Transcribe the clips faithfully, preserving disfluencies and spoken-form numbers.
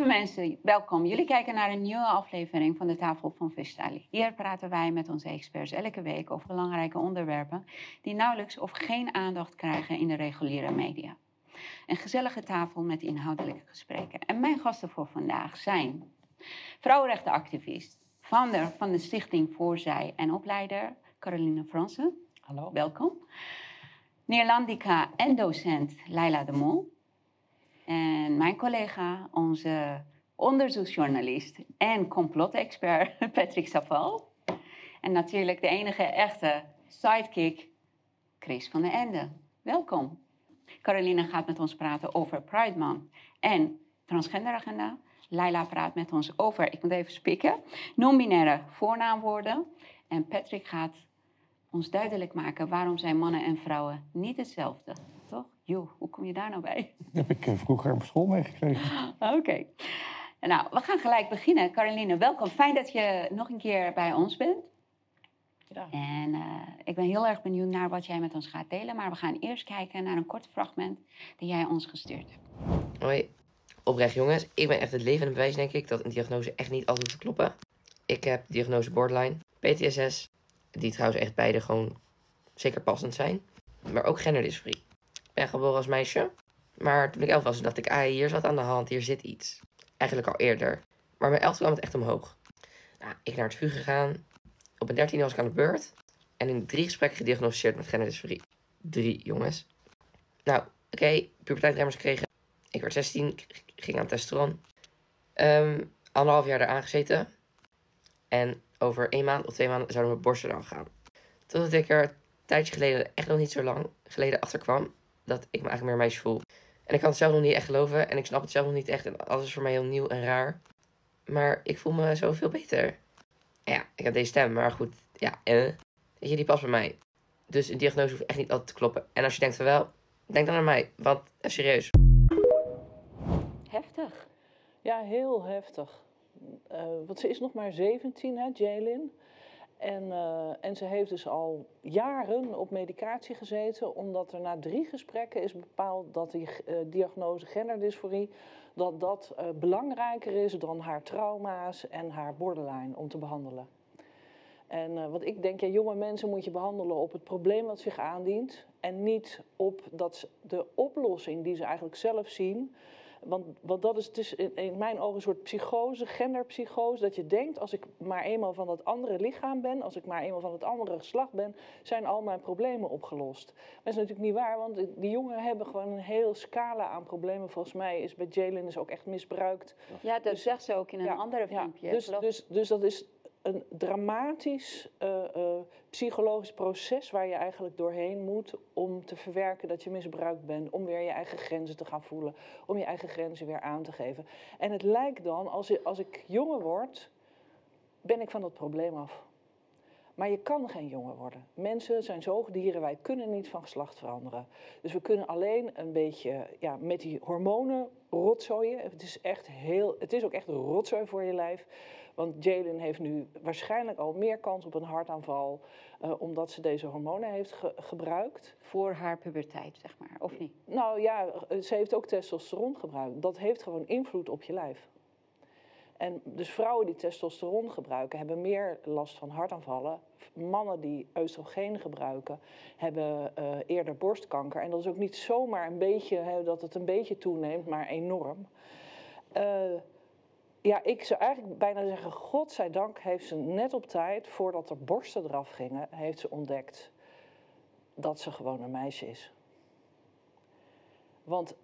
Lieve mensen, welkom. Jullie kijken naar een nieuwe aflevering van de Tafel van Feshtali. Hier praten wij met onze experts elke week over belangrijke onderwerpen die nauwelijks of geen aandacht krijgen in de reguliere media. Een gezellige tafel met inhoudelijke gesprekken. En mijn gasten voor vandaag zijn vrouwenrechtenactivist, founder van de Stichting Voorzij en opleider Caroline Fransen. Hallo. Welkom. Neerlandica en docent Leila de Mol. En mijn collega, onze onderzoeksjournalist en complotexpert Patrick Savalle. En natuurlijk de enige echte sidekick, Chris van der Ende. Welkom. Caroline gaat met ons praten over Pride Month en transgenderagenda. Leila praat met ons over, ik moet even spieken, non-binaire voornaamwoorden. En Patrick gaat ons duidelijk maken waarom zijn mannen en vrouwen niet hetzelfde. Toch? Joh, hoe kom je daar nou bij? Dat heb ik vroeger op school meegekregen. Oké. Okay. Nou, we gaan gelijk beginnen. Caroline, welkom. Fijn dat je nog een keer bij ons bent. Ja. En uh, ik ben heel erg benieuwd naar wat jij met ons gaat delen. Maar we gaan eerst kijken naar een kort fragment die jij ons gestuurd hebt. Hoi. Oprecht jongens, ik ben echt het levende bewijs, denk ik, dat een diagnose echt niet altijd te kloppen. Ik heb diagnose borderline, P T S S, die trouwens echt beide gewoon zeker passend zijn. Maar ook genderdysforie. Ik ben geboren als meisje, maar toen ik elf was dacht ik, ah, hier is wat aan de hand, hier zit iets. Eigenlijk al eerder. Maar mijn elf kwam het echt omhoog. Nou, ik naar het V U gegaan. Op mijn dertiende was ik aan de beurt. En in drie gesprekken gediagnosticeerd met genderdysforie. Drie jongens. Nou, oké, okay, puberteitremmers kregen. Ik werd zestien, ging aan testosteron. Um, anderhalf jaar daar aangezeten. En over één maand of twee maanden zouden mijn borsten eraf gaan. Totdat ik er een tijdje geleden, echt nog niet zo lang geleden, achter kwam dat ik me eigenlijk meer een meisje voel. En ik kan het zelf nog niet echt geloven en ik snap het zelf nog niet echt. En alles is voor mij heel nieuw en raar. Maar ik voel me zo veel beter. Ja, ik heb deze stem, maar goed. Ja, en weet je, die past bij mij. Dus een diagnose hoeft echt niet altijd te kloppen. En als je denkt van wel, denk dan aan mij. Want, eh, serieus. Heftig. Ja, heel heftig. Uh, want ze is nog maar zeventien, hè, Jaylinn. En, uh, en ze heeft dus al jaren op medicatie gezeten, omdat er na drie gesprekken is bepaald dat die uh, diagnose genderdysforie, dat dat uh, belangrijker is dan haar trauma's en haar borderline om te behandelen. En uh, wat ik denk, ja, jonge mensen moet je behandelen op het probleem wat zich aandient en niet op dat de oplossing die ze eigenlijk zelf zien. Want, want dat is, het is in mijn ogen een soort psychose, genderpsychose. Dat je denkt, als ik maar eenmaal van dat andere lichaam ben, als ik maar eenmaal van het andere geslacht ben, zijn al mijn problemen opgelost. Maar dat is natuurlijk niet waar, want die jongeren hebben gewoon een hele scala aan problemen. Volgens mij is bij Jaylinn is ook echt misbruikt. Ja, dat dus, zegt ze ook in een ja, andere filmpje. Ja, dus, dus, dus dat is een dramatisch uh, uh, psychologisch proces waar je eigenlijk doorheen moet om te verwerken dat je misbruikt bent, om weer je eigen grenzen te gaan voelen, om je eigen grenzen weer aan te geven. En het lijkt dan, als, als ik jonger word, ben ik van dat probleem af. Maar je kan geen jonger worden. Mensen zijn zoogdieren, wij kunnen niet van geslacht veranderen. Dus we kunnen alleen een beetje ja, met die hormonen rotzooien. Het is, echt heel, het is ook echt rotzooi voor je lijf. Want Jaylinn heeft nu waarschijnlijk al meer kans op een hartaanval, uh, omdat ze deze hormonen heeft ge- gebruikt. Voor haar puberteit, zeg maar, of niet? Nou ja, ze heeft ook testosteron gebruikt. Dat heeft gewoon invloed op je lijf. En dus vrouwen die testosteron gebruiken hebben meer last van hartaanvallen. Mannen die oestrogeen gebruiken hebben uh, eerder borstkanker. En dat is ook niet zomaar een beetje, hè, dat het een beetje toeneemt, maar enorm. Uh, Ja, ik zou eigenlijk bijna zeggen, godzijdank heeft ze net op tijd, voordat er borsten eraf gingen, heeft ze ontdekt dat ze gewoon een meisje is. Want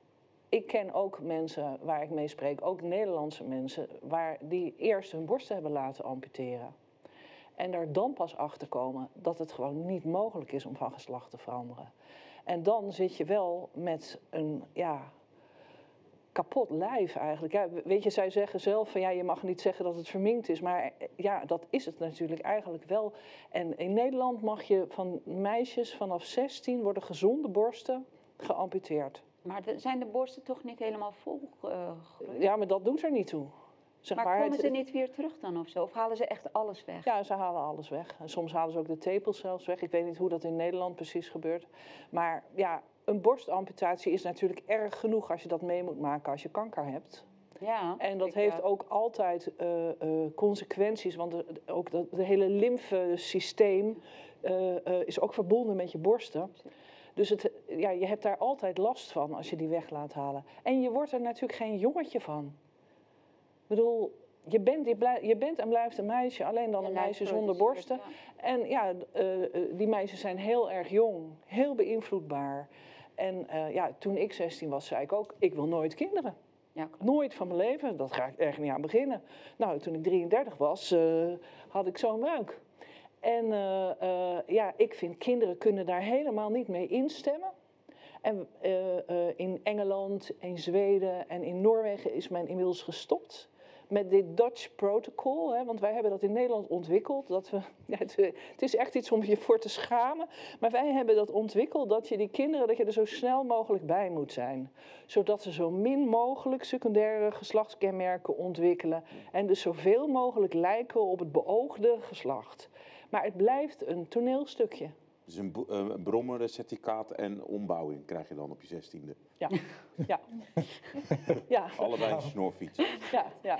ik ken ook mensen waar ik mee spreek, ook Nederlandse mensen, waar die eerst hun borsten hebben laten amputeren. En daar dan pas achter komen dat het gewoon niet mogelijk is om van geslacht te veranderen. En dan zit je wel met een, ja, kapot lijf eigenlijk. Ja, weet je, zij zeggen zelf van ja, je mag niet zeggen dat het verminkt is, maar ja, dat is het natuurlijk eigenlijk wel. En in Nederland mag je van meisjes vanaf zestien worden gezonde borsten geamputeerd. Maar de, zijn de borsten toch niet helemaal vol? Uh, ja, maar dat doet er niet toe. Zeg maar, maar komen het, ze niet weer terug dan of zo? Of halen ze echt alles weg? Ja, ze halen alles weg. En soms halen ze ook de tepels zelfs weg. Ik weet niet hoe dat in Nederland precies gebeurt. Maar ja, een borstamputatie is natuurlijk erg genoeg als je dat mee moet maken als je kanker hebt. Ja, en dat ik, heeft ja. ook altijd uh, uh, consequenties, want de, ook dat het hele lymfesysteem uh, uh, is ook verbonden met je borsten. Dus het, ja, je hebt daar altijd last van als je die weg laat halen. En je wordt er natuurlijk geen jongetje van. Ik bedoel, je bent, je blij, je bent en blijft een meisje, alleen dan een meisje zonder borsten. En ja, uh, die meisjes zijn heel erg jong, heel beïnvloedbaar. En uh, ja, toen ik zestien was, zei ik ook, ik wil nooit kinderen. Ja, nooit van mijn leven, dat ga ik erg niet aan beginnen. Nou, toen ik drieëndertig was, uh, had ik zo'n buik. En uh, uh, ja, ik vind kinderen kunnen daar helemaal niet mee instemmen. En uh, uh, in Engeland, in Zweden en in Noorwegen is men inmiddels gestopt met dit Dutch protocol. Hè, want wij hebben dat in Nederland ontwikkeld. Dat we, ja, het, het is echt iets om je voor te schamen. Maar wij hebben dat ontwikkeld dat je die kinderen dat je er zo snel mogelijk bij moet zijn. Zodat ze zo min mogelijk secundaire geslachtskenmerken ontwikkelen. En dus zoveel mogelijk lijken op het beoogde geslacht. Maar het blijft een toneelstukje. Dus een, een brommercertificaat en ombouwing krijg je dan op je zestiende. Ja, ja. ja. Allebei een snorfiets. Ja, ja,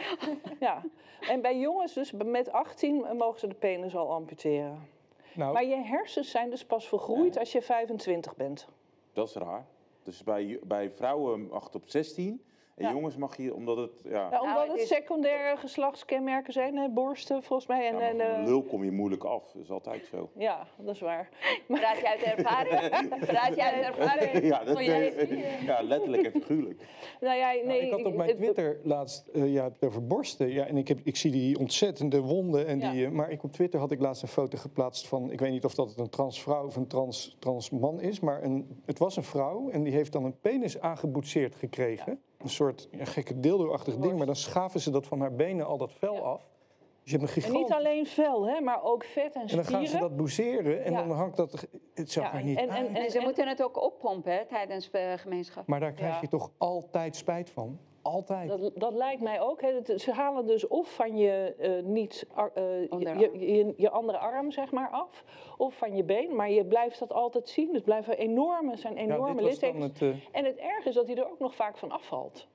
ja. En bij jongens dus met achttien mogen ze de penis al amputeren. Nou. Maar je hersens zijn dus pas vergroeid ja. als je vijfentwintig bent. Dat is raar. Dus bij, bij vrouwen acht op zestien... En ja. jongens mag hier, omdat het... Ja. Nou, omdat het secundaire geslachtskenmerken zijn, hè, borsten volgens mij. En, ja, en, uh... lul kom je moeilijk af, dat is altijd zo. Ja, dat is waar. Maar... Praat je uit de ervaring? Praat je uit de ervaring? Ja, dat, uh, ja, letterlijk en figuurlijk. Nou, ja, nee, nou, ik had op mijn Twitter laatst uh, ja, over borsten. Ja, en ik, heb, ik zie die ontzettende wonden. En ja. die, uh, maar ik op Twitter had ik laatst een foto geplaatst van... Ik weet niet of dat een transvrouw of een trans, trans man is. Maar een, het was een vrouw en die heeft dan een penis aangeboetseerd gekregen... Ja. Een soort ja, gekke deeldoorachtig ding, maar dan schaven ze dat van haar benen al dat vel ja. af. Dus je hebt een gigant... En niet alleen vel, hè, maar ook vet en spieren. En dan gaan ze dat boezeren en ja. dan hangt dat... Het zou ja. haar niet en, en, en, en ze en... moeten het ook oppompen hè, tijdens de gemeenschap. Maar daar krijg ja. je toch altijd spijt van? Altijd. Dat, dat lijkt mij ook. Hè. Ze halen dus of van je, uh, niet, uh, je, je, je andere arm zeg maar, af, of van je been. Maar je blijft dat altijd zien. Het blijven enorme, zijn enorme ja, littekens. Uh... En het erg is dat hij er ook nog vaak van afvalt.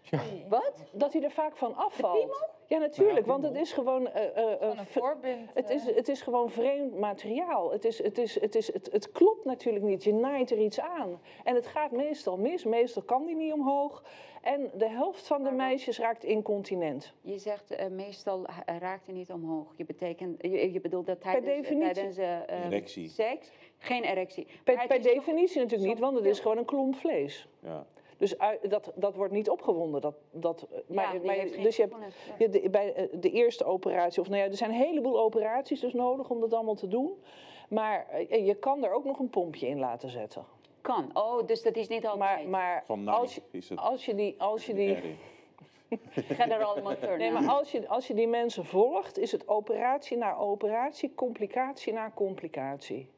Ja. Wat? Dat hij er vaak van afvalt. Ja, natuurlijk, want het is gewoon... Uh, uh, van een voorbind, het, is, het is gewoon vreemd materiaal. Het, is, het, is, het, is, het, het klopt natuurlijk niet. Je naait er iets aan. En het gaat meestal mis. Meestal kan die niet omhoog. En de helft van de meisjes raakt incontinent. Je zegt uh, meestal raakt hij niet omhoog. Je, betekent, je, je bedoelt dat hij dus, uh, tijdens uh, seks... Geen erectie. Per, per definitie natuurlijk niet, want het is gewoon een klomp vlees. Ja. Dus uit, dat, dat wordt niet opgewonden. Dat, dat, ja, maar, maar, dus je hebt je, de, bij de eerste operatie... Of, nou ja, er zijn een heleboel operaties dus nodig om dat allemaal te doen. Maar je kan er ook nog een pompje in laten zetten. Kan. Oh, dus dat is niet altijd... Maar, maar van Nike als, is het. Als je die... Als je die General Motor. Nee, maar als je, als je die mensen volgt... is het operatie na operatie, complicatie na complicatie.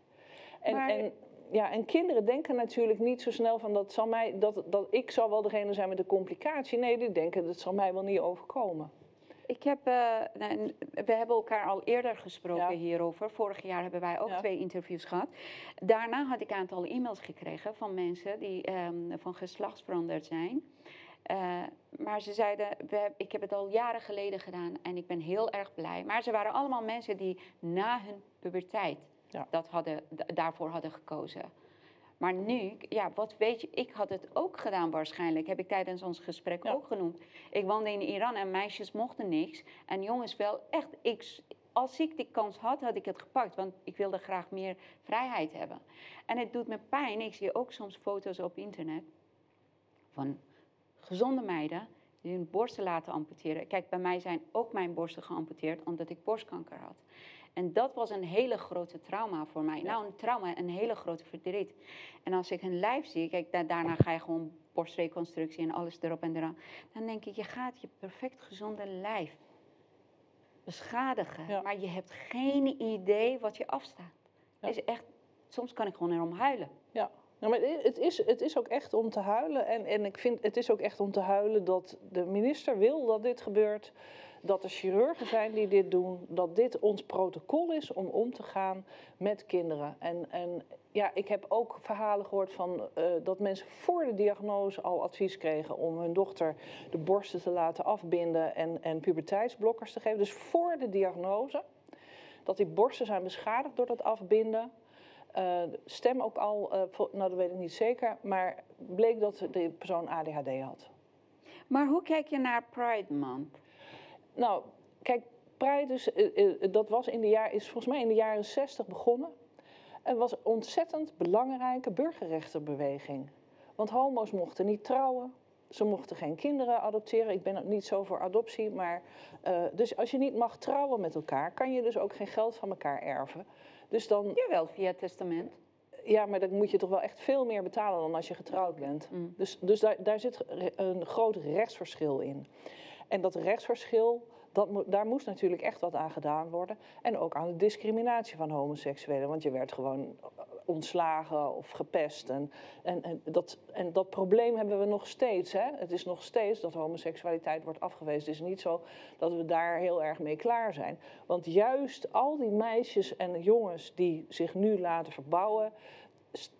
En... Maar, en ja, en kinderen denken natuurlijk niet zo snel van dat, zal mij, dat, dat ik zal wel degene zijn met de complicatie. Nee, die denken dat zal mij wel niet overkomen. Ik heb, uh, nou, we hebben elkaar al eerder gesproken ja. hierover. Vorig jaar hebben wij ook ja. twee interviews gehad. Daarna had ik een aantal e-mails gekregen van mensen die um, van geslachtsveranderd zijn. Uh, maar ze zeiden, we, ik heb het al jaren geleden gedaan en ik ben heel erg blij. Maar ze waren allemaal mensen die na hun puberteit... Ja. Dat hadden, daarvoor hadden gekozen. Maar nu, ja, wat weet je, ik had het ook gedaan waarschijnlijk. Heb ik tijdens ons gesprek ja. ook genoemd. Ik woonde in Iran en meisjes mochten niks. En jongens wel, echt, ik, als ik die kans had, had ik het gepakt. Want ik wilde graag meer vrijheid hebben. En het doet me pijn. Ik zie ook soms foto's op internet van gezonde meiden die hun borsten laten amputeren. Kijk, bij mij zijn ook mijn borsten geamputeerd omdat ik borstkanker had. En dat was een hele grote trauma voor mij. Ja. Nou, een trauma, een hele grote verdriet. En als ik hun lijf zie, kijk, da- daarna ga je gewoon borstreconstructie en alles erop en eraan. Dan denk ik, je gaat je perfect gezonde lijf beschadigen. Ja. Maar je hebt geen idee wat je afstaat. Ja. Is echt, soms kan ik gewoon erom huilen. Ja. Nou, maar het, is, het is ook echt om te huilen. En, en ik vind, het is ook echt om te huilen dat de minister wil dat dit gebeurt. dat er chirurgen zijn die dit doen, dat dit ons protocol is om om te gaan met kinderen. En, en ja, ik heb ook verhalen gehoord van uh, dat mensen voor de diagnose al advies kregen om hun dochter de borsten te laten afbinden en, en puberteitsblokkers te geven. Dus voor de diagnose, dat die borsten zijn beschadigd door dat afbinden. Uh, stem ook al, uh, nou dat weet ik niet zeker, maar bleek dat de persoon A D H D had. Maar hoe kijk je naar Pride Month? Nou, kijk, Pride dus, uh, uh, dat was in de jaar, is volgens mij in de jaren zestig begonnen. En was een ontzettend belangrijke burgerrechtenbeweging. Want homo's mochten niet trouwen, ze mochten geen kinderen adopteren. Ik ben niet zo voor adoptie, maar... Uh, dus als je niet mag trouwen met elkaar, kan je dus ook geen geld van elkaar erven. Dus dan... Jawel, via het testament. Ja, maar dan moet je toch wel echt veel meer betalen dan als je getrouwd bent. Mm. Dus, dus daar, daar zit een groot rechtsverschil in. En dat rechtsverschil, dat, daar moest natuurlijk echt wat aan gedaan worden. En ook aan de discriminatie van homoseksuelen. Want je werd gewoon ontslagen of gepest. En, en, en, dat, en dat probleem hebben we nog steeds. Hè? Het is nog steeds dat homoseksualiteit wordt afgewezen. Het is niet zo dat we daar heel erg mee klaar zijn. Want juist al die meisjes en jongens die zich nu laten verbouwen...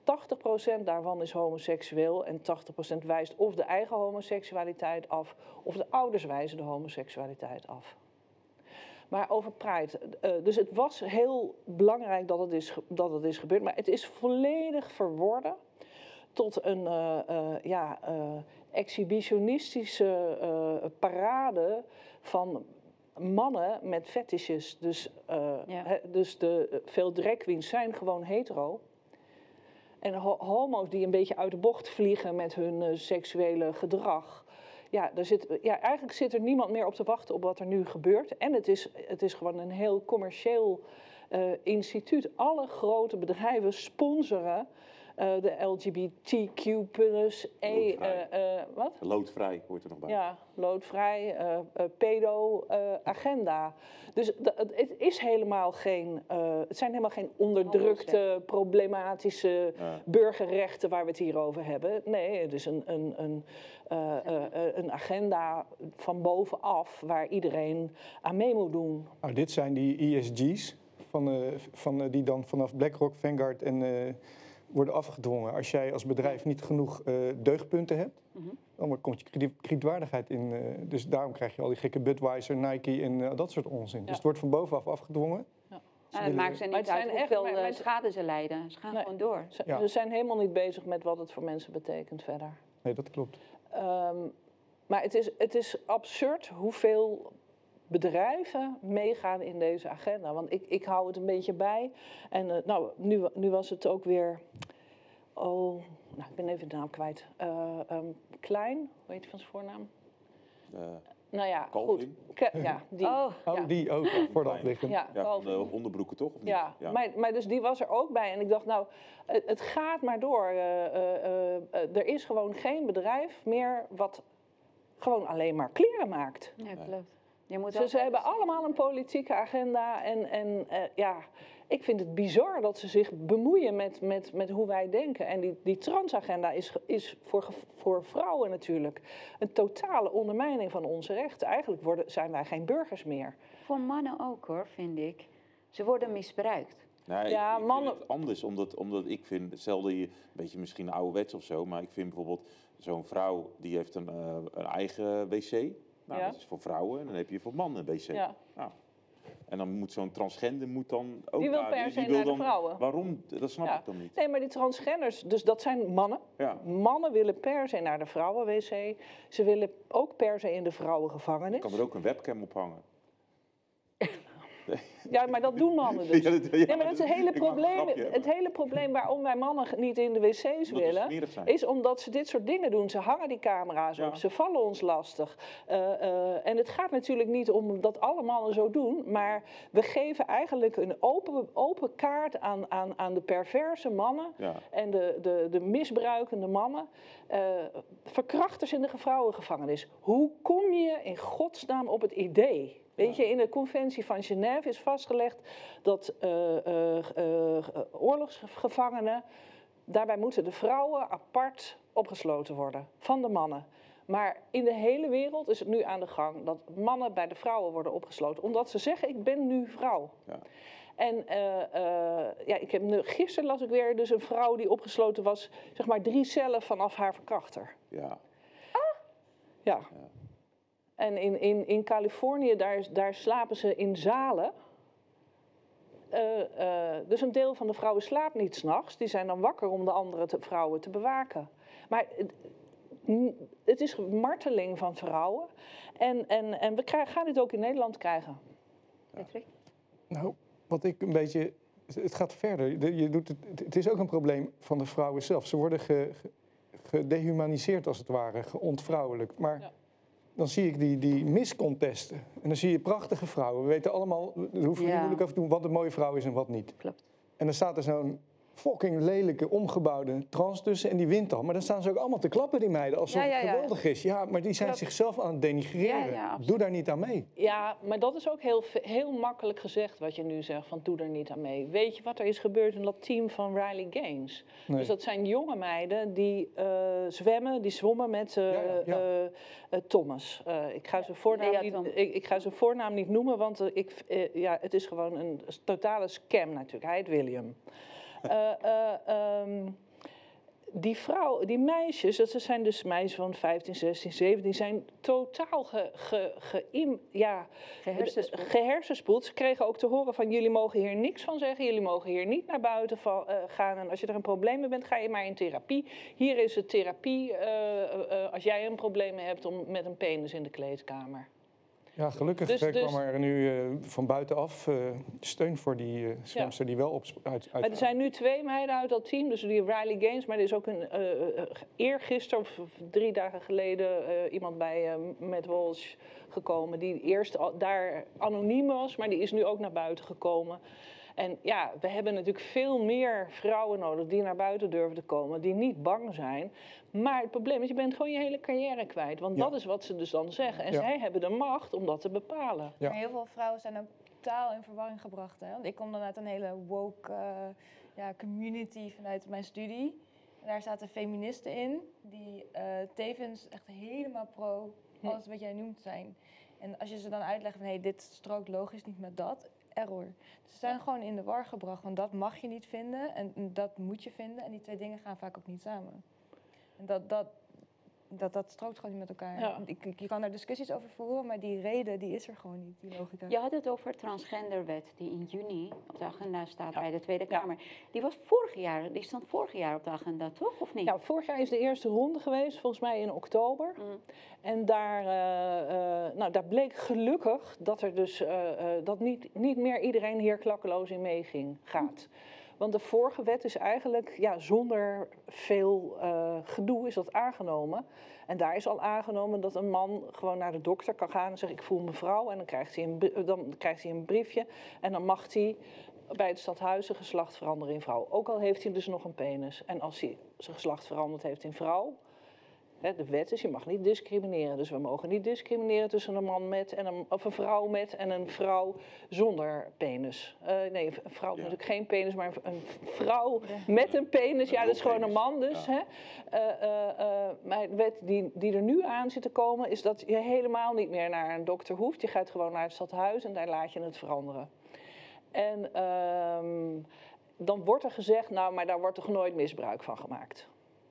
tachtig procent daarvan is homoseksueel en tachtig procent wijst of de eigen homoseksualiteit af... of de ouders wijzen de homoseksualiteit af. Maar over Pride, dus het was heel belangrijk dat het is, dat het is gebeurd... maar het is volledig verworden tot een uh, uh, ja, uh, exhibitionistische uh, parade van... mannen met fetishes. Dus, uh, ja. he, dus de, veel drag queens zijn gewoon hetero... En homo's die een beetje uit de bocht vliegen met hun uh, seksuele gedrag. Ja, daar zit, ja, eigenlijk zit er niemand meer op te wachten op wat er nu gebeurt. En het is, het is gewoon een heel commercieel uh, instituut. Alle grote bedrijven sponsoren uh, de L G B T Q plus, E, uh, uh, wat? Loodvrij hoort er nog bij. Ja, loodvrij, uh, uh, pedo, uh, agenda. Dus het, is helemaal geen, uh, het zijn helemaal geen onderdrukte, problematische ja. burgerrechten waar we het hier over hebben. Nee, het is een, een, een, uh, uh, een agenda van bovenaf waar iedereen aan mee moet doen. Nou, dit zijn die E S G's van, uh, van, uh, die dan vanaf BlackRock, Vanguard en... Uh, worden afgedwongen. Als jij als bedrijf niet genoeg uh, deugdpunten hebt, mm-hmm. dan komt je kredietwaardigheid in. Uh, dus daarom krijg je al die gekke Budweiser, Nike en uh, dat soort onzin. Ja. Dus het wordt van bovenaf afgedwongen. Ja. Ja, dat maakt ze niet uit zijn hoeveel echt, maar, maar, schade ze lijden. Ze gaan nee, gewoon door. Ze, ja. ze zijn helemaal niet bezig met wat het voor mensen betekent verder. Nee, dat klopt. Um, maar het is, het is absurd hoeveel... bedrijven meegaan in deze agenda. Want ik, ik hou het een beetje bij. En uh, nou, nu, nu was het ook weer... Oh, nou, ik ben even de naam kwijt. Uh, um, Klein, hoe heet hij van zijn voornaam? Uh, nou ja, Calvin. Goed. Ke- ja, die. Oh, ja. oh, die ook. Voor de aflichting. Ja, ja, van de onderbroeken toch? Of niet? Ja, ja. Maar, maar dus die was er ook bij. En ik dacht, nou, het gaat maar door. Uh, uh, uh, er is gewoon geen bedrijf meer wat gewoon alleen maar kleren maakt. Ja, klopt. Je moet ze ze hebben allemaal een politieke agenda en, en uh, ja, ik vind het bizar dat ze zich bemoeien met, met, met hoe wij denken. En die, die transagenda is, is voor, voor vrouwen natuurlijk een totale ondermijning van onze rechten. Eigenlijk worden, zijn wij geen burgers meer. Voor mannen ook hoor, vind ik. Ze worden misbruikt. Nee, ja, ik, ik mannen... vind het anders, omdat, omdat ik vind, hetzelfde je, een beetje misschien ouderwets of zo, maar ik vind bijvoorbeeld zo'n vrouw die heeft een, uh, een eigen wc... Nou, ja. dat is voor vrouwen en dan heb je voor mannen een wc. Ja. Nou, en dan moet zo'n transgender moet dan ook... Die wil per die, die se wil naar dan, de vrouwen. Waarom? Dat snap ja. ik dan niet. Nee, maar die transgenders, dus dat zijn mannen. Ja. Mannen willen per se naar de vrouwen-wc. Ze willen ook per se in de vrouwengevangenis. Je kan er ook een webcam ophangen. Ja, maar dat doen mannen dus. Ja, dat, ja, nee, maar dat is het hele probleem. Het hele probleem waarom wij mannen niet in de wc's omdat willen, is omdat ze dit soort dingen doen. Ze hangen die camera's ja. op, ze vallen ons lastig. Uh, uh, en het gaat natuurlijk niet om dat alle mannen zo doen, maar we geven eigenlijk een open, open kaart aan, aan, aan de perverse mannen ja. en de, de, de misbruikende mannen. Uh, verkrachters in de vrouwengevangenis. Hoe kom je in godsnaam op het idee? Weet je, in de conventie van Genève is vastgelegd dat uh, uh, uh, oorlogsgevangenen... daarbij moeten de vrouwen apart opgesloten worden van de mannen. Maar in de hele wereld is het nu aan de gang dat mannen bij de vrouwen worden opgesloten. Omdat ze zeggen, ik ben nu vrouw. Ja. En uh, uh, ja, ik heb nu, gisteren las ik weer dus een vrouw die opgesloten was, zeg maar drie cellen vanaf haar verkrachter. Ja. Ah? Ja. Ja. En in, in, in Californië, daar, daar slapen ze in zalen. Uh, uh, dus een deel van de vrouwen slaapt niet 's nachts. Die zijn dan wakker om de andere te, vrouwen te bewaken. Maar uh, het is marteling van vrouwen. En, en, en we krijgen, gaan dit ook in Nederland krijgen. Ja. Nou, wat ik een beetje... Het gaat verder. Je doet het, het is ook een probleem van de vrouwen zelf. Ze worden ge, ge, gedehumaniseerd als het ware. Geontvrouwelijk. Maar... Ja. Dan zie ik die, die miscontesten. En dan zie je prachtige vrouwen. We weten allemaal, daar hoeven we niet moeilijk over te doen, wat een mooie vrouw is en wat niet. Klopt. En dan staat er zo'n fucking lelijke, omgebouwde trans tussen en die wint dan. Maar dan staan ze ook allemaal te klappen, die meiden, alsof ja, ja, het geweldig ja. is. Ja, maar die zijn Klopt. zichzelf aan het denigreren. Ja, ja, doe daar niet aan mee. Ja, maar dat is ook heel, heel makkelijk gezegd wat je nu zegt, van doe daar niet aan mee. Weet je wat er is gebeurd in dat team van Riley Gaines? Nee. Dus dat zijn jonge meiden die uh, zwemmen, die zwommen met uh, ja, ja, ja. Uh, uh, Thomas. Uh, ik, ga zijn voornaam nee, ja, niet, ik, ik ga zijn voornaam niet noemen, want uh, ik, uh, ja, het is gewoon een totale scam natuurlijk. Hij heet William. Uh, uh, um, die vrouw, die meisjes, dat ze zijn dus meisjes van vijftien, zestien, zeventien, zijn totaal ge, ge, ge, im, ja, gehersenspoeld. gehersenspoeld. Ze kregen ook te horen van jullie mogen hier niks van zeggen, jullie mogen hier niet naar buiten van, uh, gaan. En als je er een probleem mee bent, ga je maar in therapie. Hier is het therapie uh, uh, als jij een probleem hebt om, met een penis in de kleedkamer. Ja, gelukkig dus, dus, kwam er nu uh, van buitenaf uh, steun voor die uh, schemster ja. die wel op... Uit, uit, er zijn nu twee meiden uit dat team, dus die Riley Gaines. Maar er is ook een uh, eergisteren of drie dagen geleden uh, iemand bij uh, Matt Walsh gekomen. Die eerst al, daar anoniem was, maar die is nu ook naar buiten gekomen. En ja, we hebben natuurlijk veel meer vrouwen nodig die naar buiten durven te komen, die niet bang zijn. Maar het probleem is, je bent gewoon je hele carrière kwijt. Want ja. dat is wat ze dus dan zeggen. En ja. zij hebben de macht om dat te bepalen. Ja. Maar heel veel vrouwen zijn ook totaal in verwarring gebracht. Hè? Want ik kom dan uit een hele woke uh, ja, community vanuit mijn studie. En daar zaten feministen in die uh, tevens echt helemaal pro alles wat jij noemt zijn. En als je ze dan uitlegt van, hé, dit strookt logisch niet met dat... Error. Ze zijn gewoon in de war gebracht, want dat mag je niet vinden en dat moet je vinden. En die twee dingen gaan vaak ook niet samen. En dat, dat, dat, dat strookt gewoon niet met elkaar. Ja. Je kan daar discussies over voeren, maar die reden die is er gewoon niet, die logica. Je had het over transgenderwet die in juni op de agenda staat ja. bij de Tweede Kamer. Ja. Die was vorig jaar, die stond vorig jaar op de agenda, toch? Of niet? Ja, vorig jaar is de eerste ronde geweest, volgens mij in oktober. Mm. En daar, uh, uh, nou, daar bleek gelukkig dat er dus uh, uh, dat niet, niet meer iedereen hier klakkeloos in meeging gaat. Mm. Want de vorige wet is eigenlijk, ja, zonder veel uh, gedoe is dat aangenomen. En daar is al aangenomen dat een man gewoon naar de dokter kan gaan en zegt, ik voel me vrouw. En dan krijgt hij een, dan krijgt hij een briefje en dan mag hij bij het stadhuis zijn geslacht veranderen in vrouw. Ook al heeft hij dus nog een penis. En als hij zijn geslacht veranderd heeft in vrouw, hè, de wet is, je mag niet discrimineren. Dus we mogen niet discrimineren tussen een man met en een, of een vrouw met en een vrouw zonder penis. Uh, nee, een vrouw ja. natuurlijk geen penis, maar een vrouw ja. met een penis. Ja, dat is gewoon een man dus. Ja. Hè. Uh, uh, uh, maar de wet die, die er nu aan zit te komen is dat je helemaal niet meer naar een dokter hoeft. Je gaat gewoon naar het stadhuis en daar laat je het veranderen. En uh, dan wordt er gezegd, nou, maar daar wordt toch nooit misbruik van gemaakt.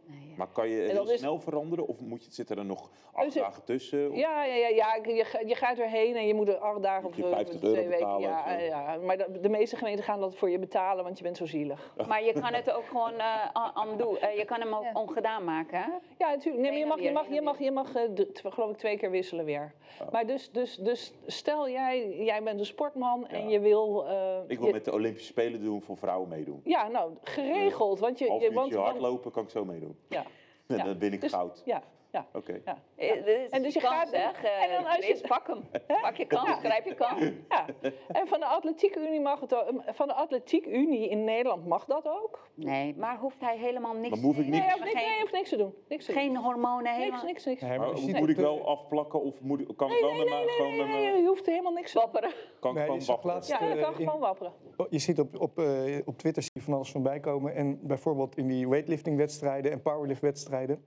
Nee, ja. Maar kan je heel is... snel veranderen of moet je, zit er nog acht dus, dagen tussen? Of... Ja, ja, ja, ja. Je, je gaat erheen en je moet er acht dagen of twee weken. Ja, ja. Maar de, de meeste gemeenten gaan dat voor je betalen, want je bent zo zielig. Maar je kan het ook gewoon aan uh, doen. Uh, je kan hem ook ja. ongedaan maken. Hè? Ja, natuurlijk. Nee, maar je mag, je mag, je mag, je mag, je mag uh, geloof ik twee keer wisselen weer. Oh. Maar dus, dus, dus stel jij, jij bent een sportman ja. en je wil. Uh, ik wil je... met de Olympische Spelen doen voor vrouwen meedoen. Ja, nou geregeld, want je. Half uurtje want, hardlopen kan ik zo meedoen. Ja. Ja. Dan ben ik dus, goud. Ja. Ja. Oké. Okay. Ja. Ja. En dus je gaat weg. En dan als je pak hem. Pak je kans, ja. grijp je kans. Ja. En van de Atletiekunie mag het ook. Van de Atletiekunie in Nederland mag dat ook. Nee, maar hoeft hij helemaal niks te doen? Nee, nee, hij nee, hoeft niks te doen. Niks te Geen doen. hormonen, helemaal. Niks, niks, niks. Nee, maar nee. Moet ik wel afplakken of moet ik, kan ik nee, nee, nee, nee, gewoon nee, nee, met mijn... Je hoeft helemaal niks te wapperen. Kan ik nee, gewoon wapperen? Laatst, ja, dat kan in, gewoon wapperen. Je ziet op, op, uh, op Twitter zie je van alles voorbij komen. En bijvoorbeeld in die weightlifting wedstrijden en powerlift wedstrijden.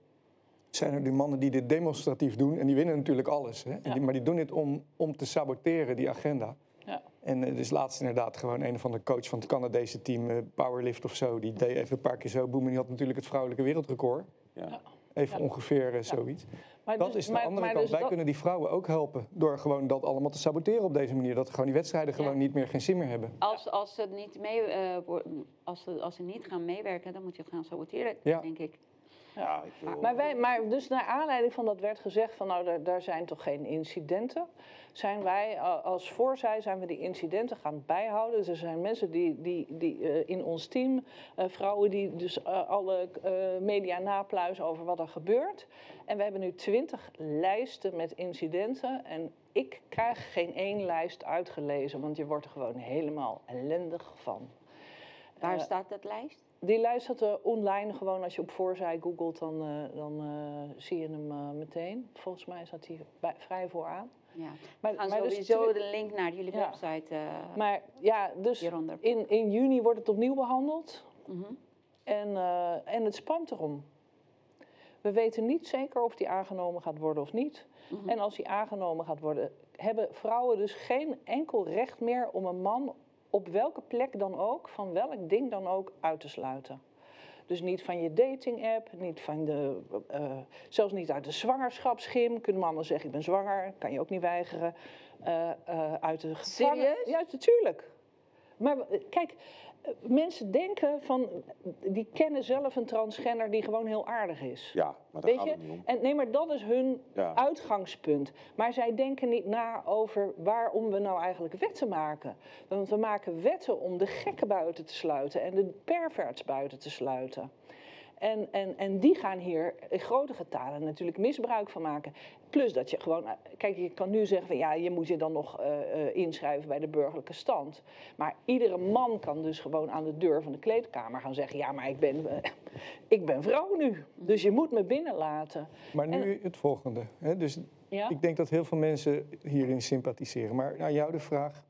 zijn er die mannen die dit demonstratief doen. En die winnen natuurlijk alles. Hè? Ja. Die, maar die doen dit om, om te saboteren, die agenda. Ja. En er is laatst inderdaad gewoon een van de coach van het Canadese team, uh, powerlift of zo, die deed even een paar keer zo boem en die had natuurlijk het vrouwelijke wereldrecord. Ja. Ja. Even ja. ongeveer uh, zoiets. Ja. Maar dat dus, is de maar, andere maar kant. Dus Wij dat... kunnen die vrouwen ook helpen door gewoon dat allemaal te saboteren op deze manier. Dat gewoon die wedstrijden ja. gewoon niet meer geen zin meer hebben. Als, als, ze, niet mee, uh, als, ze, als ze niet gaan meewerken, dan moet je gaan saboteren, ja. denk ik. Ja, ik wil... maar, wij, maar dus naar aanleiding van dat werd gezegd van nou, daar, daar zijn toch geen incidenten. Zijn wij als Voorzij zijn we die incidenten gaan bijhouden. Dus er zijn mensen die, die, die uh, in ons team, uh, vrouwen die dus uh, alle uh, media napluizen over wat er gebeurt. En we hebben nu twintig lijsten met incidenten en ik krijg geen één lijst uitgelezen, want je wordt er gewoon helemaal ellendig van. Waar uh, staat dat lijst? Die lijst staat er online, gewoon als je op Voorzij googelt, dan, uh, dan uh, zie je hem uh, meteen. Volgens mij staat hij bij, vrij vooraan. Ja, maar, gaan maar sowieso dus, de link naar jullie ja. website uh, maar, ja, dus hieronder. In, in juni wordt het opnieuw behandeld. Mm-hmm. en, uh, en het spant erom. We weten niet zeker of die aangenomen gaat worden of niet. Mm-hmm. En als die aangenomen gaat worden, hebben vrouwen dus geen enkel recht meer om een man op welke plek dan ook, van welk ding dan ook, uit te sluiten. Dus niet van je dating-app, niet van de, uh, zelfs niet uit de zwangerschapsgym. Kunnen mannen zeggen, ik ben zwanger, kan je ook niet weigeren. Uh, uh, uit de gevangen... Serieus? Ja, natuurlijk. Maar kijk, mensen denken van, die kennen zelf een transgender die gewoon heel aardig is. Ja, maar daar gaat het niet om. En, nee, maar dat is hun ja. uitgangspunt. Maar zij denken niet na over waarom we nou eigenlijk wetten maken. Want we maken wetten om de gekken buiten te sluiten en de perverts buiten te sluiten. En, en, en die gaan hier in grote getalen natuurlijk misbruik van maken. Plus dat je gewoon... Kijk, je kan nu zeggen van ja, je moet je dan nog uh, inschrijven bij de burgerlijke stand. Maar iedere man kan dus gewoon aan de deur van de kleedkamer gaan zeggen... Ja, maar ik ben, uh, ik ben vrouw nu, dus je moet me binnenlaten. Maar nu en, het volgende. Hè? Dus ja? Ik denk dat heel veel mensen hierin sympathiseren. Maar nou, jou de vraag...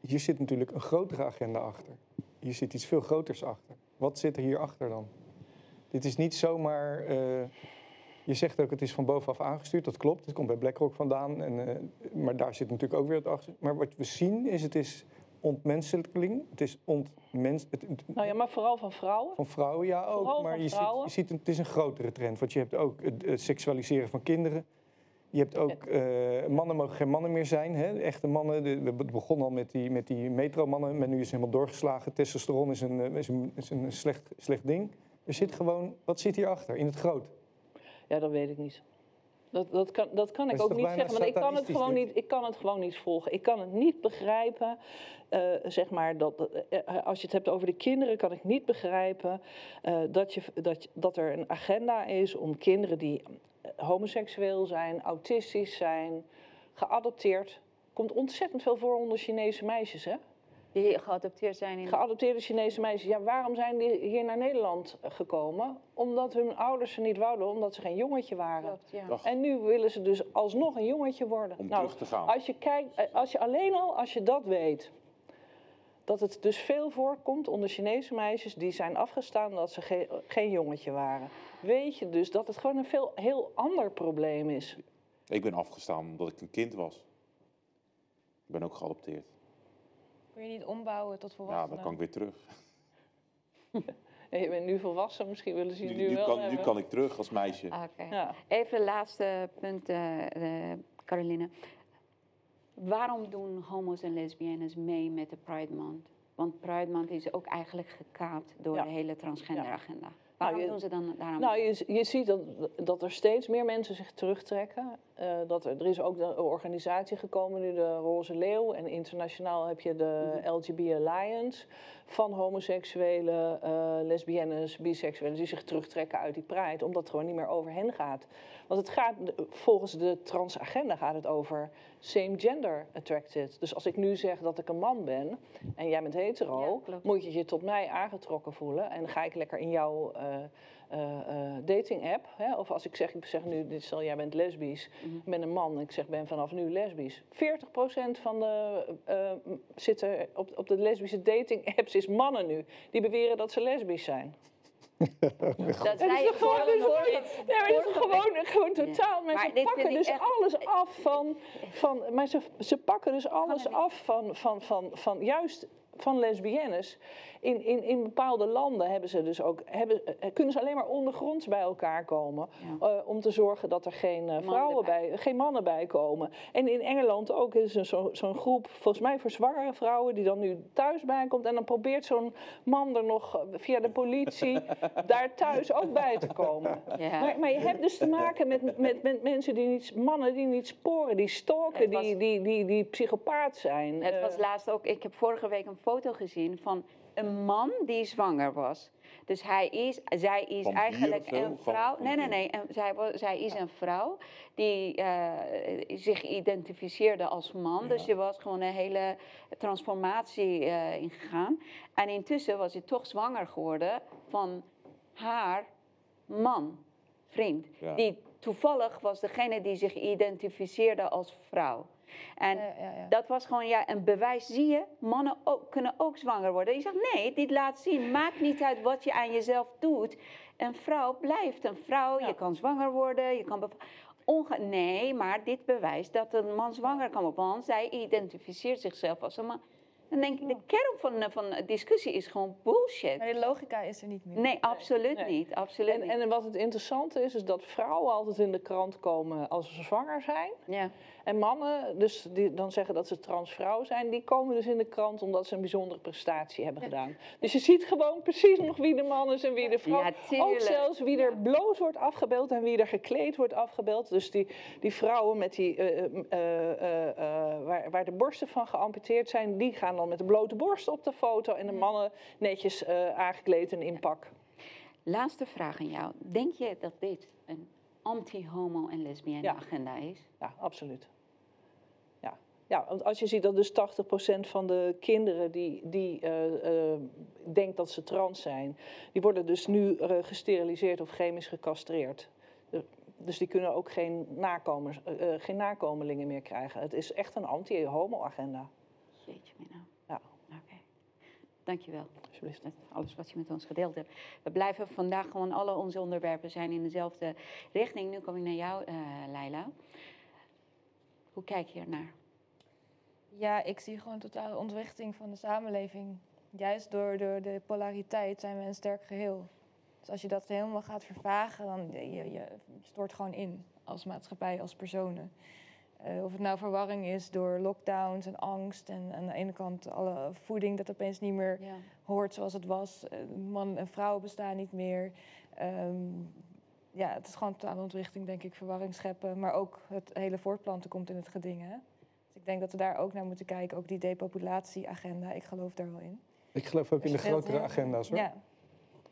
Hier zit natuurlijk een grotere agenda achter. Hier zit iets veel groters achter. Wat zit er hierachter dan? Dit is niet zomaar... Uh, je zegt ook, het is van bovenaf aangestuurd. Dat klopt, het komt bij BlackRock vandaan. En, uh, maar daar zit natuurlijk ook weer het achter. Maar wat we zien is, het is ontmenselijking. Het is ontmens... Het, het, nou ja, maar vooral van vrouwen. Van vrouwen, ja, ook. Vooral maar je ziet, je ziet een, het is een grotere trend. Want je hebt ook het, het seksualiseren van kinderen. Je hebt ook... Uh, mannen mogen geen mannen meer zijn. Hè? Echte mannen. We begonnen al met die, met die metromannen. Maar nu is het helemaal doorgeslagen. Testosteron is een, is een, is een slecht, slecht ding. Er zit gewoon... Wat zit hierachter in het groot? Ja, dat weet ik niet. Dat, dat kan, dat kan ik dat ook niet zeggen. Want ik kan, het gewoon niet, ik kan het gewoon niet volgen. Ik kan het niet begrijpen. Uh, zeg maar dat, uh, als je het hebt over de kinderen, kan ik niet begrijpen uh, dat, je, dat, dat er een agenda is om kinderen die... homoseksueel zijn, autistisch zijn, geadopteerd. Komt ontzettend veel voor onder Chinese meisjes, hè? Die geadopteerd zijn in... Geadopteerde Chinese meisjes. Ja, waarom zijn die hier naar Nederland gekomen? Omdat hun ouders ze niet wouden, omdat ze geen jongetje waren. Klopt, ja. Ach. En nu willen ze dus alsnog een jongetje worden. Om nou, terug te gaan. Als je kijkt, als je alleen al, als je dat weet... dat het dus veel voorkomt onder Chinese meisjes... die zijn afgestaan dat ze geen, geen jongetje waren. Weet je dus dat het gewoon een veel, heel ander probleem is. Ik ben afgestaan omdat ik een kind was. Ik ben ook geadopteerd. Kun je niet ombouwen tot volwassenen? Ja, dan kan ik weer terug. Je bent nu volwassen, misschien willen ze je nu, nu, nu wel kan, hebben. Nu kan ik terug als meisje. Okay. Ja. Even laatste punt, uh, uh, Caroline... Waarom doen homo's en lesbiennes mee met de Pride Month? Want Pride Month is ook eigenlijk gekaapt door ja. de hele transgender agenda. Ja. Waarom nou, je, doen ze dan daarom? Nou, je, je ziet dat, dat er steeds meer mensen zich terugtrekken. Uh, dat er, er is ook een organisatie gekomen nu, de Roze Leeuw. En internationaal heb je de L G B Alliance van homoseksuelen, uh, lesbiennes, biseksuelen... die zich terugtrekken uit die Pride, omdat het gewoon niet meer over hen gaat. Want het gaat, volgens de transagenda gaat het over same-gender attracted. Dus als ik nu zeg dat ik een man ben en jij bent hetero... Ja, moet je je tot mij aangetrokken voelen en dan ga ik lekker in jouw... Uh, Uh, uh, dating-app. Of als ik zeg, ik zeg nu, dit stel, jij bent lesbisch, mm-hmm. ik ben een man, ik zeg, ben vanaf nu lesbisch. veertig procent van de uh, zitten op, op de lesbische dating-apps is mannen nu. Die beweren dat ze lesbisch zijn. Dat is gewoon, gewoon totaal. Ja. Maar, maar ze pakken dus echt... alles af van, van maar ze, ze pakken dus alles af van, van, van, van juist van lesbiennes. In, in, in bepaalde landen hebben ze dus ook, hebben, kunnen ze alleen maar ondergronds bij elkaar komen. Ja. Uh, om te zorgen dat er geen uh, vrouwen bij, geen mannen bij komen. En in Engeland ook is er zo, zo'n groep, volgens mij voor zwangere vrouwen, die dan nu thuis bij komt. En dan probeert zo'n man er nog via de politie daar thuis ook bij te komen. Ja. Maar, maar je hebt dus te maken met, met, met mensen die niet, mannen die niet sporen, die stalken, was, die, die, die, die psychopaat zijn. Het uh, was laatst ook, ik heb vorige week een foto gezien van een man die zwanger was. Dus hij is, zij is van eigenlijk veel, een vrouw. Van, nee, nee, nee. En zij, zij is een vrouw die uh, zich identificeerde als man. Ja. Dus ze was gewoon een hele transformatie uh, ingegaan. En intussen was hij toch zwanger geworden van haar man, vriend. Ja. Die toevallig was degene die zich identificeerde als vrouw. En ja, ja, ja. dat was gewoon ja, een bewijs. Zie je, mannen ook, kunnen ook zwanger worden. Je zegt, nee, dit laat zien. Maakt niet uit wat je aan jezelf doet. Een vrouw blijft een vrouw. Ja. Je kan zwanger worden. Je kan bev- Onge- nee, maar dit bewijst dat een man zwanger kan worden. Want zij identificeert zichzelf als een man. Dan denk ik, de kern van, van discussie is gewoon bullshit. Maar de logica is er niet meer. Nee, absoluut nee. niet. Absoluut en, niet. En wat het interessante is, is dat vrouwen altijd in de krant komen als ze zwanger zijn. Ja. En mannen, dus die dan zeggen dat ze transvrouw zijn, die komen dus in de krant omdat ze een bijzondere prestatie hebben ja. gedaan. Dus je ziet gewoon precies nog wie de man is en wie de vrouw. Ja, ook zelfs wie er ja. bloot wordt afgebeeld en wie er gekleed wordt afgebeeld. Dus die, die vrouwen met die, uh, uh, uh, uh, waar, waar de borsten van geamputeerd zijn, die gaan dan met de blote borst op de foto en de mannen netjes uh, aangekleed en in pak. Laatste vraag aan jou. Denk je dat dit een anti-homo- en lesbienne-agenda ja. is? Ja, absoluut. Ja. ja, want als je ziet dat dus tachtig procent van de kinderen die, die uh, uh, denkt dat ze trans zijn, die worden dus nu uh, gesteriliseerd of chemisch gecastreerd. Dus die kunnen ook geen, nakomers, uh, geen nakomelingen meer krijgen. Het is echt een anti-homo-agenda. Jeetje, Mina. Ja. Oké. Okay. Dankjewel. Alsjeblieft. Met alles wat je met ons gedeeld hebt. We blijven vandaag gewoon, alle onze onderwerpen zijn in dezelfde richting. Nu kom ik naar jou, uh, Leila. Hoe kijk je ernaar? Ja, ik zie gewoon totale ontwrichting van de samenleving. Juist door, door de polariteit zijn we een sterk geheel. Dus als je dat helemaal gaat vervagen, dan je, je stort gewoon in als maatschappij, als personen. Uh, of het nou verwarring is door lockdowns en angst. En aan de ene kant alle voeding dat opeens niet meer ja. hoort zoals het was. Uh, man en vrouw bestaan niet meer. Um, ja, het is gewoon een totale ontrichting, denk ik. Verwarring scheppen. Maar ook het hele voortplanten komt in het geding. Hè? Dus ik denk dat we daar ook naar moeten kijken. Ook die depopulatieagenda. Ik geloof daar wel in. Ik geloof ook in de grotere agenda's, hoor. Ja.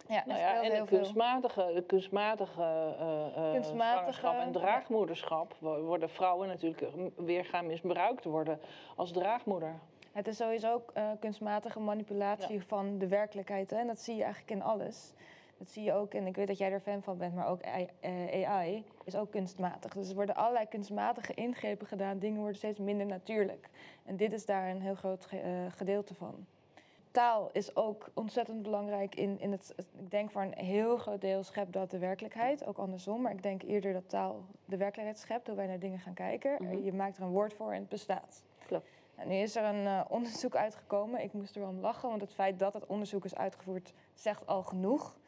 Ja, nou ja, en de kunstmatige, de kunstmatige, uh, kunstmatige zwangerschap en draagmoederschap worden vrouwen natuurlijk weer gaan misbruikt worden als draagmoeder. Het is sowieso ook uh, kunstmatige manipulatie ja. van de werkelijkheid. Hè? En dat zie je eigenlijk in alles. Dat zie je ook, en ik weet dat jij er fan van bent, maar ook A I is ook kunstmatig. Dus er worden allerlei kunstmatige ingrepen gedaan. Dingen worden steeds minder natuurlijk. En dit is daar een heel groot uh, gedeelte van. Taal is ook ontzettend belangrijk in, in het, ik denk voor een heel groot deel schept dat de werkelijkheid, ook andersom. Maar ik denk eerder dat taal de werkelijkheid schept, hoe wij naar dingen gaan kijken. Mm-hmm. Je maakt er een woord voor en het bestaat. Klopt. En nu is er een uh, onderzoek uitgekomen, ik moest er wel om lachen, want het feit dat het onderzoek is uitgevoerd zegt al genoeg.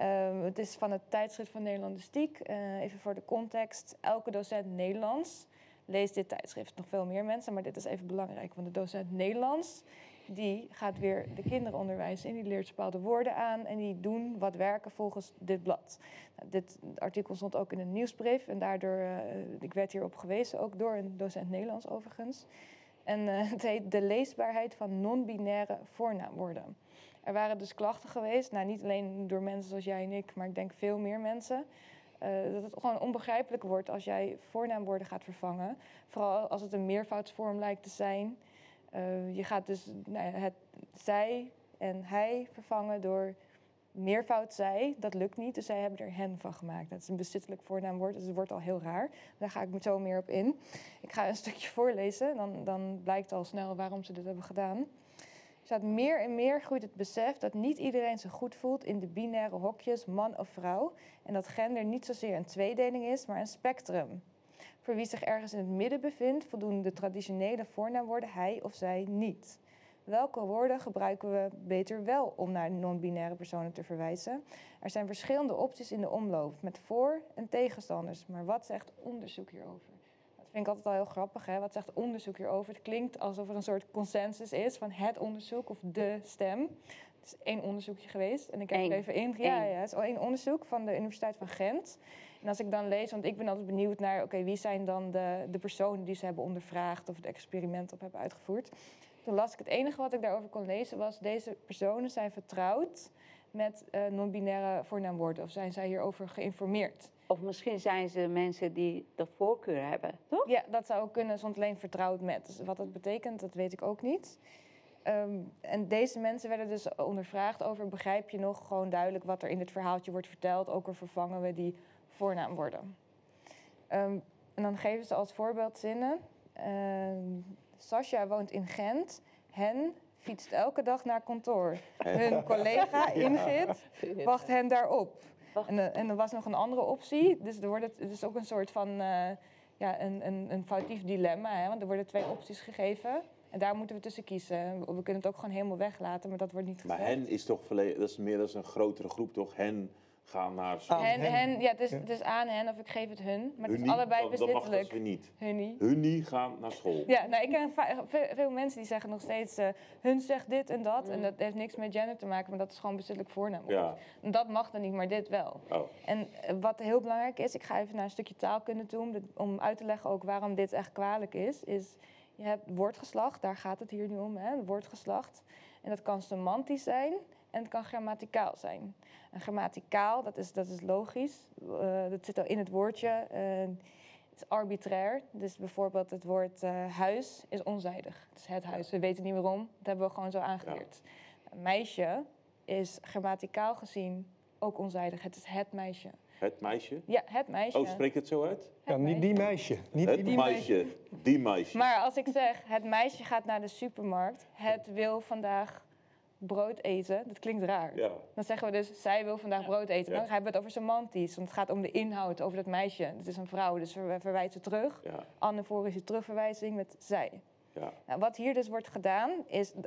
Uh, het is van het tijdschrift van Nederlandistiek, uh, even voor de context, elke docent Nederlands leest dit tijdschrift. Nog veel meer mensen, maar dit is even belangrijk, want de docent Nederlands, die gaat weer de kinderen onderwijzen en die leert bepaalde woorden aan en die doen wat werken volgens dit blad. Nou, dit artikel stond ook in een nieuwsbrief en daardoor, uh, ik werd hierop gewezen, ook door een docent Nederlands overigens. En uh, het heet de leesbaarheid van non-binaire voornaamwoorden. Er waren dus klachten geweest, nou niet alleen door mensen zoals jij en ik, maar ik denk veel meer mensen. Uh, dat het gewoon onbegrijpelijk wordt als jij voornaamwoorden gaat vervangen. Vooral als het een meervoudsvorm lijkt te zijn. Uh, je gaat dus nou ja, het zij en hij vervangen door meervoud zij. Dat lukt niet, dus zij hebben er hen van gemaakt. Dat is een bezittelijk voornaamwoord, dus het wordt al heel raar. Daar ga ik me zo meer op in. Ik ga een stukje voorlezen, dan, dan blijkt al snel waarom ze dit hebben gedaan. staat meer en meer groeit het besef dat niet iedereen zich goed voelt in de binaire hokjes man of vrouw en dat gender niet zozeer een tweedeling is, maar een spectrum. Voor wie zich ergens in het midden bevindt, voldoen de traditionele voornaamwoorden hij of zij niet. Welke woorden gebruiken we beter wel om naar non-binaire personen te verwijzen? Er zijn verschillende opties in de omloop, met voor- en tegenstanders. Maar wat zegt onderzoek hierover? Dat vind ik altijd al heel grappig, hè? Wat zegt onderzoek hierover? Het klinkt alsof er een soort consensus is van het onderzoek of de stem. Het is één onderzoekje geweest. En ik heb Eén. er even in. Ja, ja, het is al één onderzoek van de Universiteit van Gent. En als ik dan lees, want ik ben altijd benieuwd naar... oké, okay, wie zijn dan de, de personen die ze hebben ondervraagd of het experiment op hebben uitgevoerd... Toen las ik het enige wat ik daarover kon lezen was... deze personen zijn vertrouwd met uh, non-binaire voornaamwoorden. Of zijn zij hierover geïnformeerd? Of misschien zijn ze mensen die de voorkeur hebben, toch? Ja, dat zou kunnen, soms alleen vertrouwd met. Dus wat dat betekent, dat weet ik ook niet. Um, en deze mensen werden dus ondervraagd over... begrijp je nog gewoon duidelijk wat er in dit verhaaltje wordt verteld? Ook al vervangen we die voornaamwoorden. Um, en dan geven ze als voorbeeld zinnen... Um, Sascha woont in Gent. Hen fietst elke dag naar kantoor. Hun collega Ingrid wacht hen daarop. En, en er was nog een andere optie. Dus er wordt het, het is ook een soort van uh, ja, een, een, een foutief dilemma. Hè? Want er worden twee opties gegeven. En daar moeten we tussen kiezen. We kunnen het ook gewoon helemaal weglaten, maar dat wordt niet gezegd. Maar hen is toch verleden, dat is meer dat is een grotere groep, toch? Hen... gaan naar school. Hen, hen, ja, het is, het is aan hen of ik geef het hun. Maar het is allebei bezittelijk. Dat niet. Hunnie. Hunnie gaan naar school. Ja, nou, ik ken veel, veel mensen die zeggen nog steeds... Uh, hun zegt dit en dat. Mm. En dat heeft niks met gender te maken, maar dat is gewoon bezittelijk voornaam. Ja. Dat mag dan niet, maar dit wel. Oh. En wat heel belangrijk is... Ik ga even naar een stukje taalkunde toe... om, om uit te leggen ook waarom dit echt kwalijk is. Is je hebt woordgeslacht, daar gaat het hier nu om. Hè, woordgeslacht. En dat kan semantisch zijn... En het kan grammaticaal zijn. En grammaticaal, dat is, dat is logisch. Uh, dat zit al in het woordje. Uh, het is arbitrair. Dus bijvoorbeeld het woord uh, huis is onzijdig. Het is het huis. We weten niet waarom. Dat hebben we gewoon zo aangeleerd. Ja. Meisje is grammaticaal gezien ook onzijdig. Het is het meisje. Het meisje? Ja, het meisje. Oh, spreek het zo uit? Ja, niet die meisje. Niet het die meisje. meisje. Die meisje. Maar als ik zeg, het meisje gaat naar de supermarkt. Het wil vandaag... brood eten, dat klinkt raar. Ja. Dan zeggen we dus, zij wil vandaag ja. brood eten. Dan ja. hebben we het over semantisch, want het gaat om de inhoud, over dat meisje. Het is een vrouw, dus we verwijzen terug. Ja. Anaforische terugverwijzing met zij. Ja. Nou, wat hier dus wordt gedaan, is uh,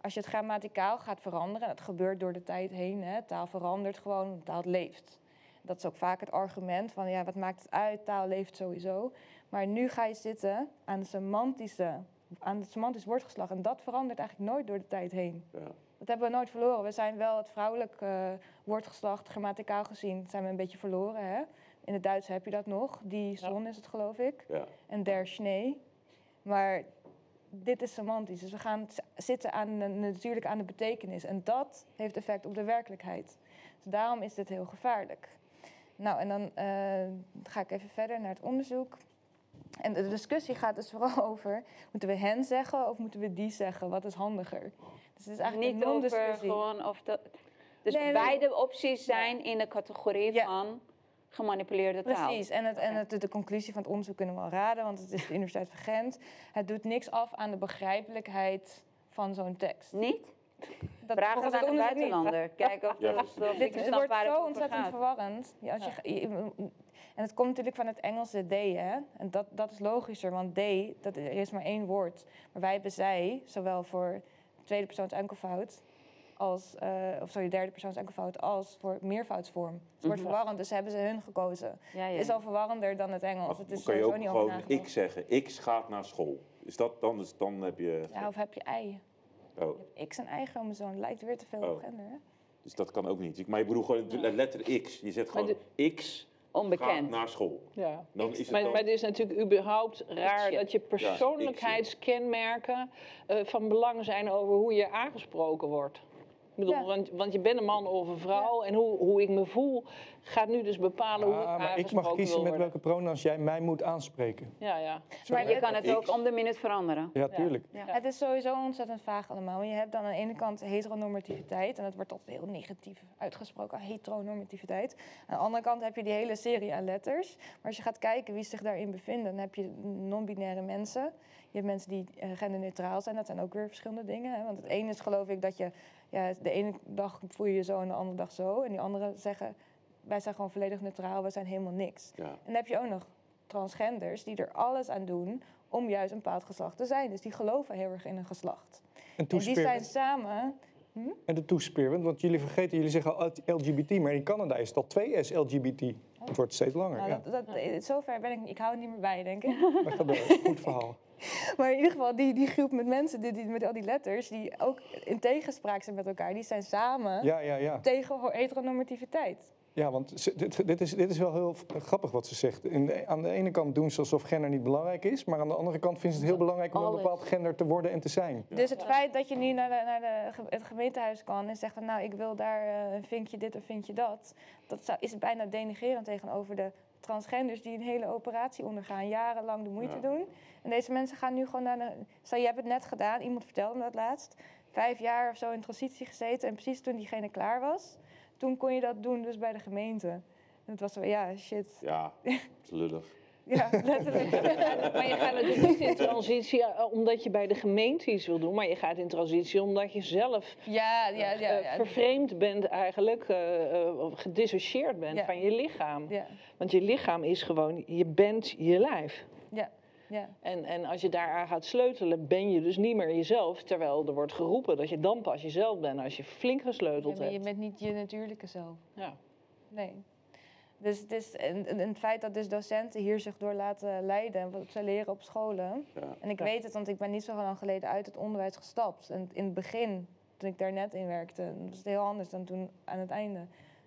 als je het grammaticaal gaat veranderen... en dat gebeurt door de tijd heen, hè, taal verandert gewoon, taal leeft. Dat is ook vaak het argument van, ja, wat maakt het uit, taal leeft sowieso. Maar nu ga je zitten aan de semantische... aan het semantisch woordgeslag. En dat verandert eigenlijk nooit door de tijd heen. Ja. Dat hebben we nooit verloren. We zijn wel het vrouwelijk uh, woordgeslacht, grammaticaal gezien, zijn we een beetje verloren. Hè? In het Duits heb je dat nog. Die zon ja. is het, geloof ik. Ja. En der Schnee. Maar dit is semantisch. Dus we gaan zitten aan de, natuurlijk aan de betekenis. En dat heeft effect op de werkelijkheid. Dus daarom is dit heel gevaarlijk. Nou, en dan uh, ga ik even verder naar het onderzoek. En de discussie gaat dus vooral over... moeten we hen zeggen of moeten we die zeggen? Wat is handiger? Dus het is eigenlijk niet een non-discussie. Over gewoon of dat... Dus nee, beide nee. opties zijn ja. in de categorie ja. van gemanipuleerde taal. Precies. En, het, en het, de conclusie van het onderzoek kunnen we al raden... want het is de Universiteit van Gent. Het doet niks af aan de begrijpelijkheid van zo'n tekst. Niet? Dat vragen we aan de buitenlander. Kijk of ja. dat Dit het wordt zo ontzettend verwarrend. Ja, als je, je, en het komt natuurlijk van het Engelse D, hè? En dat, dat is logischer, want D, dat, er is maar één woord. Maar wij hebben zij, zowel voor tweede persoons enkelvoud, als, uh, of sorry, derde persoons enkelvoud, als voor meervoudsvorm. Het wordt mm-hmm. verwarrend, dus hebben ze hun gekozen. Ja, ja. Het is al verwarrender dan het Engels. Ach, het is kan je ook niet gewoon ik genoeg. zeggen, ik gaat naar school. Is dat dan, dus dan heb je... Ja, of heb je ei. Oh. Je hebt X en Y chromosoom, lijkt weer te veel oh. op gender, hè? Dus dat kan ook niet. Maar je bedoelt gewoon letter X. Je zet gewoon de... X... Onbekend. Naar school. Ja. Dan is het maar, dan... maar het is natuurlijk überhaupt raar dat je persoonlijkheidskenmerken uh, van belang zijn over hoe je aangesproken wordt. Ik bedoel, ja. want, want je bent een man of een vrouw. Ja. En hoe, hoe ik me voel gaat nu dus bepalen ja, hoe ik aangesproken wil. Ik mag kiezen met welke pronouns jij mij moet aanspreken. Ja, ja. Maar je kan het ook om de minuut veranderen. Ja, tuurlijk. Ja. Ja. Het is sowieso ontzettend vaag allemaal. Je hebt dan aan de ene kant heteronormativiteit. En dat wordt altijd heel negatief uitgesproken. Heteronormativiteit. Aan de andere kant heb je die hele serie aan letters. Maar als je gaat kijken wie zich daarin bevindt, dan heb je non-binaire mensen. Je hebt mensen die genderneutraal zijn. Dat zijn ook weer verschillende dingen. Hè? Want het ene is geloof ik dat je... Ja, de ene dag voel je je zo en de andere dag zo. En die anderen zeggen, wij zijn gewoon volledig neutraal, wij zijn helemaal niks. Ja. En dan heb je ook nog transgenders die er alles aan doen om juist een bepaald geslacht te zijn. Dus die geloven heel erg in een geslacht. En, en die zijn samen... Hm? En de toespeerpunt, want jullie vergeten, jullie zeggen L G B T, maar in Canada is het al twee S L G B T. Oh. Het wordt steeds langer. Nou, ja. dat, dat, zover ben ik, ik hou het niet meer bij, denk ik. Dat gaat wel, goed verhaal. Maar in ieder geval, die, die groep met mensen, die, die, met al die letters, die ook in tegenspraak zijn met elkaar, die zijn samen ja, ja, ja. tegen heteronormativiteit. Ja, want dit, dit, is, dit is wel heel grappig wat ze zegt. In de, aan de ene kant doen ze alsof gender niet belangrijk is, maar aan de andere kant vinden ze het heel belangrijk om een bepaald gender te worden en te zijn. Ja. Dus het feit dat je nu naar, de, naar de, het gemeentehuis kan en zegt van nou, ik wil daar een vinkje dit of vinkje dat, dat zou, is bijna denigrerend tegenover de transgenders die een hele operatie ondergaan, jarenlang de moeite ja. doen. En deze mensen gaan nu gewoon naar de... Stel, je hebt het net gedaan, iemand vertelde me dat laatst. Vijf jaar of zo in transitie gezeten en precies toen diegene klaar was, toen kon je dat doen dus bij de gemeente. En het was zo, ja, shit. Ja, het is lullig. Ja, letterlijk. Maar je gaat natuurlijk niet in transitie omdat je bij de gemeente iets wil doen. Maar je gaat in transitie omdat je zelf ja, ja, ja, ja, ja. vervreemd bent eigenlijk. Uh, uh, gedissocieerd bent ja. van je lichaam. Ja. Want je lichaam is gewoon, je bent je lijf. Ja. Ja. En, en als je daaraan gaat sleutelen, ben je dus niet meer jezelf. Terwijl er wordt geroepen dat je dan pas jezelf bent als je flink gesleuteld ja, hebt. Je bent niet je natuurlijke zelf. Ja. Nee. Dus het, is, en, en het feit dat dus docenten hier zich door laten leiden, wat ze leren op scholen. Ja. En ik ja. weet het, want ik ben niet zo lang geleden uit het onderwijs gestapt. En in het begin, toen ik daar net in werkte, was het heel anders dan toen aan het einde.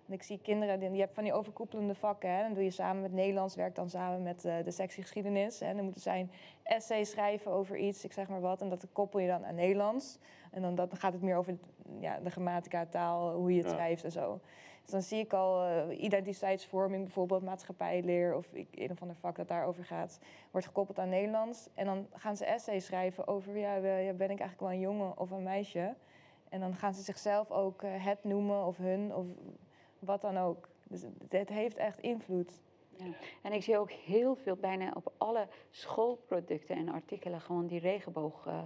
En ik zie kinderen, die, die hebben van die overkoepelende vakken. Hè? Dan doe je samen met Nederlands, werk dan samen met uh, de seksiegeschiedenis. En dan moeten zij een essay schrijven over iets, ik zeg maar wat. En dat koppel je dan aan Nederlands. En dan, dat, dan gaat het meer over ja, de grammatica, taal, hoe je het ja. schrijft en zo. Dus dan zie ik al uh, identiteitsvorming, bijvoorbeeld maatschappijleer of ik, een of ander vak dat daarover gaat, wordt gekoppeld aan Nederlands. En dan gaan ze essays schrijven over, ja, ben ik eigenlijk wel een jongen of een meisje? En dan gaan ze zichzelf ook uh, het noemen of hun of wat dan ook. Dus het heeft echt invloed. Ja. En ik zie ook heel veel, bijna op alle schoolproducten en artikelen, gewoon die regenboog. Uh,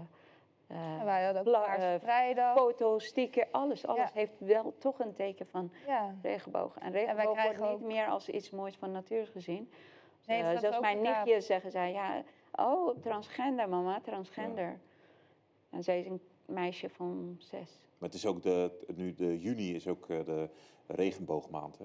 Uh, wij hadden ook Paarse Vrijdag. Foto's, sticker, alles. Alles ja. heeft wel toch een teken van ja. regenboog. En regenboog en wij wordt ook niet meer als iets moois van natuur gezien. Nee, uh, zelfs mijn nichtje raad. zeggen zij, ja, oh, transgender mama, transgender. Ja. En zij is een meisje van zes. Maar het is ook, de, nu de juni is ook de regenboogmaand, hè?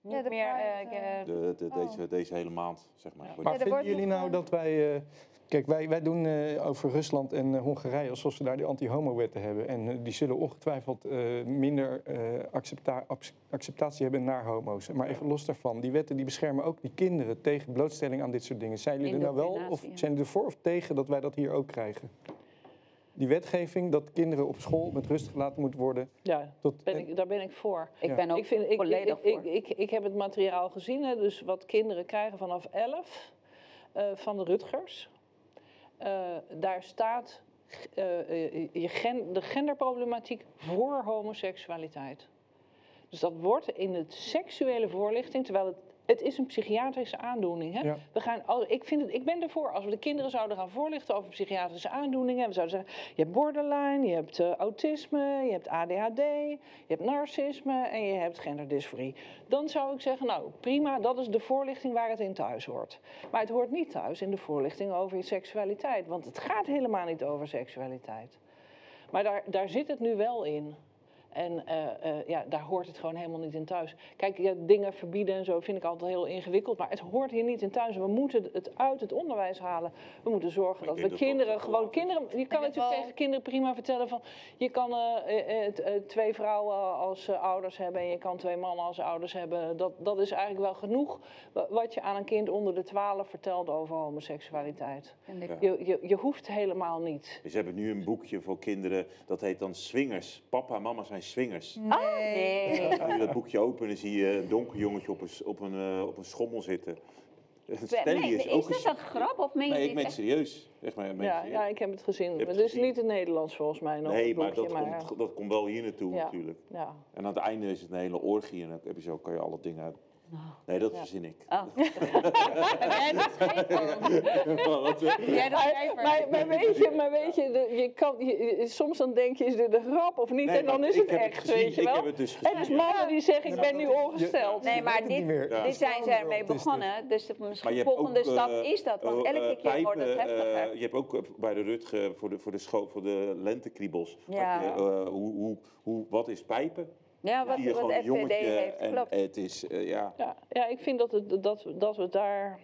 Niet ja, de meer, uh, de, de, oh. deze, deze hele maand, zeg maar. Ja. Maar ja, vinden jullie nou dat wij... Uh, kijk, wij, wij doen uh, over Rusland en uh, Hongarije alsof ze daar die anti-homo-wetten hebben. En uh, die zullen ongetwijfeld uh, minder uh, accepta- acceptatie hebben naar homo's. Maar even los daarvan, die wetten die beschermen ook die kinderen tegen blootstelling aan dit soort dingen. Zijn jullie er nou wel, of zijn jullie er voor of tegen dat wij dat hier ook krijgen? Die wetgeving dat kinderen op school met rust gelaten moet worden. Ja, tot, ben ik, daar ben ik voor. Ik ja. ben ook ik vind, volledig ik, voor. Ik, ik, ik, ik heb het materiaal gezien, hè, dus wat kinderen krijgen vanaf elf uh, van de Rutgers. Uh, daar staat uh, je gen, de genderproblematiek voor homoseksualiteit. Dus dat wordt in de seksuele voorlichting, terwijl het... Het is een psychiatrische aandoening. Hè? Ja. We gaan, ik, vind het, ik ben ervoor, als we de kinderen zouden gaan voorlichten over psychiatrische aandoeningen. We zouden zeggen, je hebt borderline, je hebt uh, autisme, je hebt A D H D, je hebt narcisme en je hebt genderdysforie. Dan zou ik zeggen, nou prima, dat is de voorlichting waar het in thuis hoort. Maar het hoort niet thuis in de voorlichting over je seksualiteit. Want het gaat helemaal niet over seksualiteit. Maar daar, daar zit het nu wel in. En uh, uh, ja, daar hoort het gewoon helemaal niet in thuis. Kijk, ja, dingen verbieden en zo vind ik altijd heel ingewikkeld. Maar het hoort hier niet in thuis. We moeten het uit het onderwijs halen. We moeten zorgen dat we dat kinderen dat gewoon... kinderen. Je kan natuurlijk tegen kinderen prima vertellen van... Je kan uh, uh, uh, twee vrouwen als uh, ouders hebben en je kan twee mannen als ouders hebben. Dat, dat is eigenlijk wel genoeg wat je aan een kind onder de twaalf vertelt over homoseksualiteit. Ja. Je, je, je hoeft helemaal niet. Ze hebben nu een boekje voor kinderen. Dat heet dan Swingers. Papa en mama zijn zijn swingers. Nee. Oh, nee. Als je dat boekje opent, dan zie je een donker jongetje op een, op een, op een schommel zitten. Nee, is, ook is dat een grap? Of meen nee, je ik meen het serieus. Echt maar, meen ja, serieus. Ja, ik heb het gezien. Maar het is gezien. Niet in het Nederlands volgens mij. Nog nee, maar, dat, maar komt, ja. dat komt wel hier naartoe ja. natuurlijk. Ja. En aan het einde is het een hele orgie en dan heb je zo, kan je alle dingen uit. Nee, dat ja. verzin ik. Oh. Jij bent schijnbaar. Maar weet je, maar weet je, de, je, kan, je soms dan denk je, is dit een grap of niet? Nee, en dan is het echt, het weet je wel. Ik heb het dus gezien. En dus mannen die zeggen, ja. ik ben nu ongesteld. Nee, maar dit, ja. dit zijn ze ermee begonnen. Dus de misschien volgende ook, uh, stap is dat. Want elke uh, uh, keer wordt het heftiger. Uh, je hebt ook bij de Rutgers voor de, voor de, school, voor de lentekriebels. Ja. Wat, uh, hoe, hoe, hoe, wat is pijpen? Ja, wat, wat F V D jongetje, heeft, en, klopt. Het is, uh, ja. Ja, ja, ik vind dat, het, dat, dat we daar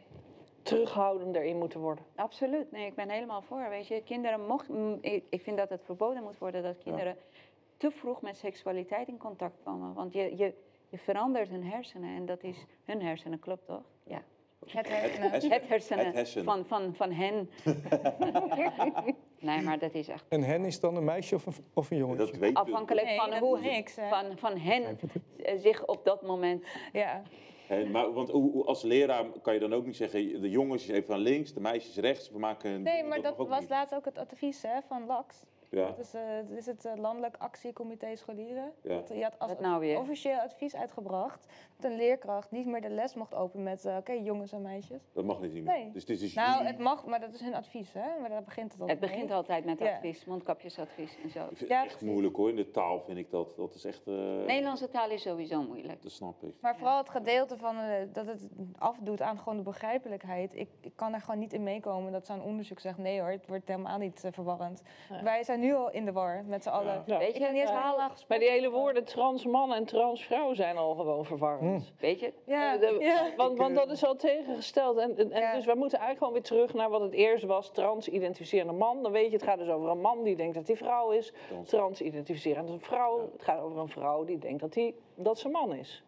terughoudender in moeten worden. Absoluut, nee, ik ben helemaal voor. Weet je, kinderen mochten, ik vind dat het verboden moet worden dat kinderen ja. te vroeg met seksualiteit in contact komen. Want je, je, je verandert hun hersenen en dat is hun hersenen, klopt toch? Ja. Het hersenen, het, het hersenen het hersen. van, van, van hen. Nee, maar dat is echt... En hen is dan een meisje of een, of een jongetje? Dat weet afhankelijk van nee, hoe niks, van, van hen zich op dat moment... Ja. En, maar, want als leraar kan je dan ook niet zeggen... de jongens even aan links, de meisjes rechts. We maken een, nee, maar dat, dat was niet. Laatst ook het advies hè, van LAKS. Ja. Dat is, uh, dat is het uh, Landelijk Actiecomité Scholieren. Ja. Dat, je had als nou officieel advies uitgebracht dat een leerkracht niet meer de les mocht openen met uh, oké, okay, jongens en meisjes. Dat mag niet meer. Nee. Dus dit is nou, het mag, maar dat is hun advies, hè? Maar daar begint het altijd. Het begint mee. altijd met advies, ja. mondkapjesadvies en zo. Ik vind ja, het echt precies. moeilijk hoor, in de taal vind ik dat. Dat is echt. Uh... Nederlandse taal is sowieso moeilijk. Dat snap ik. Maar vooral het gedeelte van uh, dat het afdoet aan gewoon de begrijpelijkheid. Ik, ik kan daar gewoon niet in meekomen dat zo'n onderzoek zegt nee hoor, het wordt helemaal niet uh, verwarrend. Ja. Wij zijn nu al in de war, met z'n allen. Ja. Weet je, ik kan niet eens halen. Maar die hele woorden trans man en trans vrouw zijn al gewoon verwarrend. Mm. Weet je? Ja. De, ja. Want, want dat is al tegengesteld. En, en ja. Dus we moeten eigenlijk gewoon weer terug naar wat het eerst was. Trans-identificerende man. Dan weet je, het gaat dus over een man die denkt dat hij vrouw is. Trans-identificerende vrouw. Ja. Het gaat over een vrouw die denkt dat, die, dat ze man is.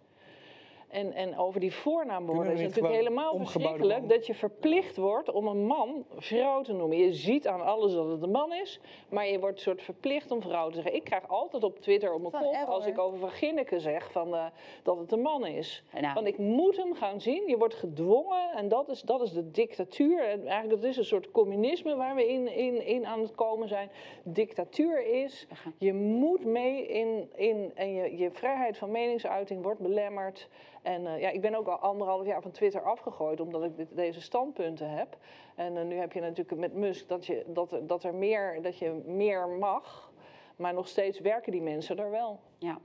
En, en over die voornaamwoorden is het natuurlijk helemaal verschrikkelijk... Man. Dat je verplicht wordt om een man vrouw te noemen. Je ziet aan alles dat het een man is... maar je wordt soort verplicht om vrouw te zeggen. Ik krijg altijd op Twitter op mijn van kop error. Als ik over Van Ginneken zeg... Van, uh, dat het een man is. Nou. Want ik moet hem gaan zien. Je wordt gedwongen en dat is, dat is de dictatuur. En eigenlijk dat is een soort communisme waar we in, in, in aan het komen zijn. Dictatuur is... je moet mee in... in en je, je vrijheid van meningsuiting wordt belemmerd... En uh, ja, ik ben ook al anderhalf jaar van Twitter afgegooid... omdat ik dit, deze standpunten heb. En uh, nu heb je natuurlijk met Musk dat je, dat, dat er meer, dat je meer mag. Maar nog steeds werken die mensen er wel. Ja.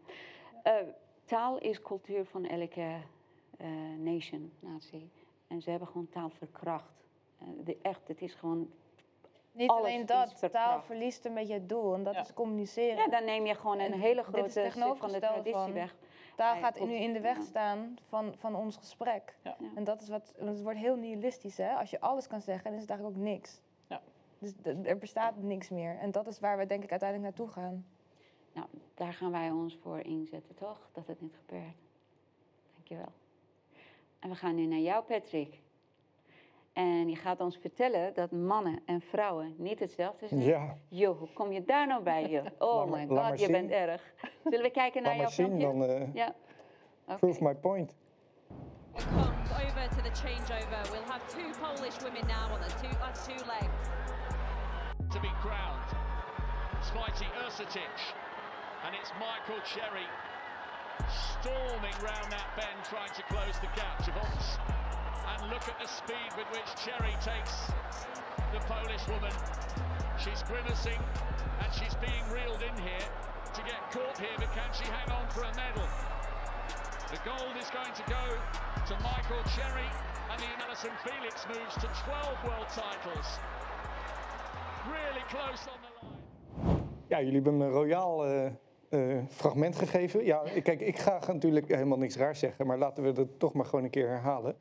Uh, taal is cultuur van elke uh, nation, natie. En ze hebben gewoon taal verkracht. Uh, de, echt, het is gewoon... Niet Alles alleen dat, taal verliest een beetje het doel en dat ja. is communiceren. Ja, dan neem je gewoon een en hele grote stuk van de traditie van, weg. Taal gaat nu in de weg ja. staan van, van ons gesprek. Ja. Ja. En dat is wat, het wordt heel nihilistisch hè, als je alles kan zeggen dan is het eigenlijk ook niks. Ja. Dus er bestaat niks meer en dat is waar we denk ik uiteindelijk naartoe gaan. Nou, daar gaan wij ons voor inzetten toch, dat het niet gebeurt. Dankjewel. En we gaan nu naar jou Patrick. En je gaat ons vertellen dat mannen en vrouwen niet hetzelfde zijn. Ja. Joh, hoe kom je daar nou bij? Joh? Oh my god, je bent erg. Zullen we kijken naar jouw filmpje? Laat maar zien, dan uh, ja. okay. Prove my point. It comes over to the changeover. We'll have two Polish women now on the two, on two legs. To be crowned, Spyty Ersatic. And it's Michael Cherry storming round that bend, trying to close the gap. And look at the speed with which Cherry takes the Polish woman. She's grimacing and she's being reeled in here to get caught here, but can she hang on for a medal? The gold is going to go to Michael Cherry and the Alison Felix moves to twaalf world titles. Really close on the line. Ja, jullie hebben me royaal uh, uh, fragment gegeven. Ja, kijk, ik ga natuurlijk helemaal niks raars zeggen, maar laten we dat toch maar gewoon een keer herhalen.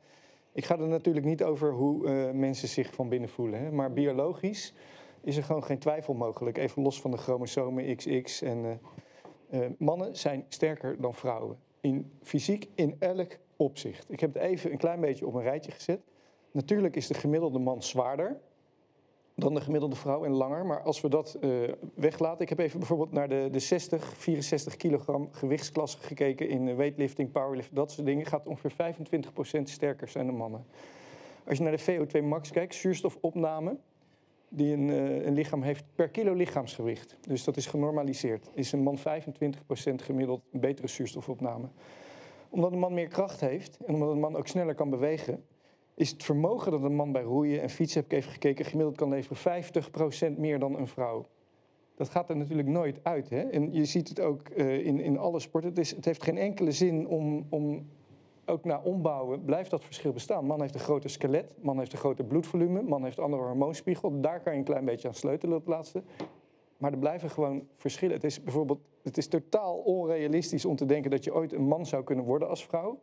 Ik ga er natuurlijk niet over hoe uh, mensen zich van binnen voelen. Hè? Maar biologisch is er gewoon geen twijfel mogelijk. Even los van de chromosomen X X. En, uh, uh, mannen zijn sterker dan vrouwen. In, fysiek in elk opzicht. Ik heb het even een klein beetje op een rijtje gezet. Natuurlijk is de gemiddelde man zwaarder. dan de gemiddelde vrouw en langer. Maar als we dat uh, weglaten... Ik heb even bijvoorbeeld naar de, de zestig, vierenzestig kilogram gewichtsklasse gekeken in weightlifting, powerlifting, dat soort dingen. Gaat ongeveer vijfentwintig procent sterker zijn dan mannen. Als je naar de V O twee max kijkt, zuurstofopname die een, uh, een lichaam heeft per kilo lichaamsgewicht. Dus dat is genormaliseerd. Is een man vijfentwintig procent gemiddeld een betere zuurstofopname. Omdat een man meer kracht heeft en omdat een man ook sneller kan bewegen, is het vermogen dat een man bij roeien en fietsen, heb ik even gekeken, gemiddeld kan leveren vijftig procent meer dan een vrouw. Dat gaat er natuurlijk nooit uit, hè? En je ziet het ook uh, in, in alle sporten. Het, is, het heeft geen enkele zin om, om ook na ombouwen, blijft dat verschil bestaan. Man heeft een groter skelet, man heeft een groter bloedvolume, man heeft een andere hormoonspiegel. Daar kan je een klein beetje aan sleutelen, dat laatste. Maar er blijven gewoon verschillen. Het is bijvoorbeeld, het is totaal onrealistisch om te denken dat je ooit een man zou kunnen worden als vrouw.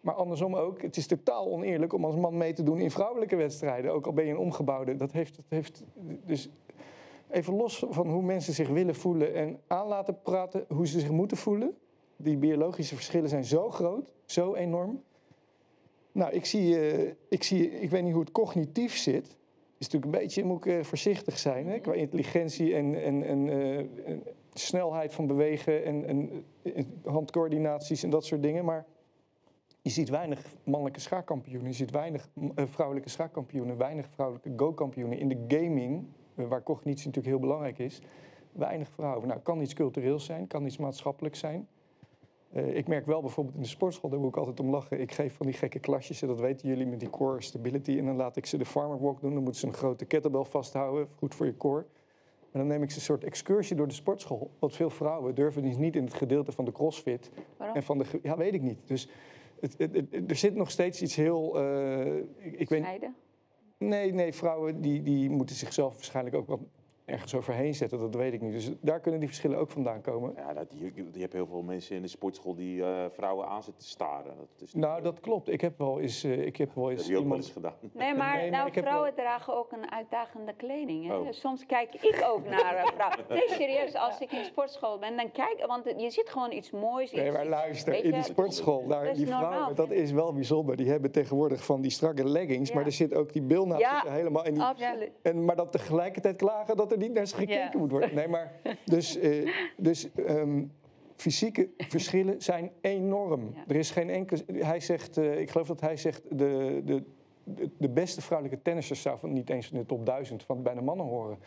Maar andersom ook, het is totaal oneerlijk om als man mee te doen in vrouwelijke wedstrijden. Ook al ben je een omgebouwde. Dat heeft, dat heeft, dus even los van hoe mensen zich willen voelen en aan laten praten hoe ze zich moeten voelen. Die biologische verschillen zijn zo groot, zo enorm. Nou, ik zie, uh, ik, zie ik weet niet hoe het cognitief zit. Is natuurlijk een beetje, moet ik uh, voorzichtig zijn, hè? Qua intelligentie en, en, en, uh, en snelheid van bewegen en, en uh, handcoördinaties en dat soort dingen. Maar je ziet weinig mannelijke schaakkampioenen, je ziet weinig vrouwelijke schaakkampioenen, weinig vrouwelijke go-kampioenen. In de gaming, waar cognitie natuurlijk heel belangrijk is, weinig vrouwen. Nou, kan iets cultureels zijn, kan iets maatschappelijks zijn. Uh, ik merk wel bijvoorbeeld in de sportschool, daar moet ik altijd om lachen. Ik geef van die gekke klasjes, dat weten jullie, met die core stability. En dan laat ik ze de farmer walk doen, dan moeten ze een grote kettlebell vasthouden, goed voor je core. En dan neem ik ze een soort excursie door de sportschool. Want veel vrouwen durven dus niet in het gedeelte van de crossfit. Waarom? En van de, ja, weet ik niet. Dus Het, het, het, er zit nog steeds iets heel... Uh, ik weet, nee, nee, vrouwen die, die moeten zichzelf waarschijnlijk ook wat ergens overheen zetten. Dat weet ik niet. Dus daar kunnen die verschillen ook vandaan komen. Ja, dat, je, je hebt heel veel mensen in de sportschool die uh, vrouwen aan zitten staren. Dat is nou, leuk. Dat klopt. Ik heb wel eens... Uh, ik heb wel eens dat heb je ook iemand... wel eens gedaan. Nee, maar, nee, maar nou, vrouwen wel... dragen ook een uitdagende kleding. Hè? Oh. Soms kijk ik ook naar uh, vrouwen. Nee, serieus, als ik in sportschool ben, dan kijk... Want je ziet gewoon iets moois. Iets, nee, maar luister, in die sportschool, daar, dat die vrouwen, normaal, dat is wel bijzonder. Die hebben tegenwoordig van die strakke leggings, ja. Maar er zit ook die bilnaad ja, helemaal in. Die, en, maar dat tegelijkertijd klagen, dat er niet naar ze gekeken yeah. moet worden. Nee, maar dus, uh, dus um, fysieke verschillen zijn enorm. Ja. Er is geen enkele. Hij zegt, uh, ik geloof dat hij zegt, de, de, de beste vrouwelijke tennissers zou van niet eens in de top duizend van bij de mannen horen.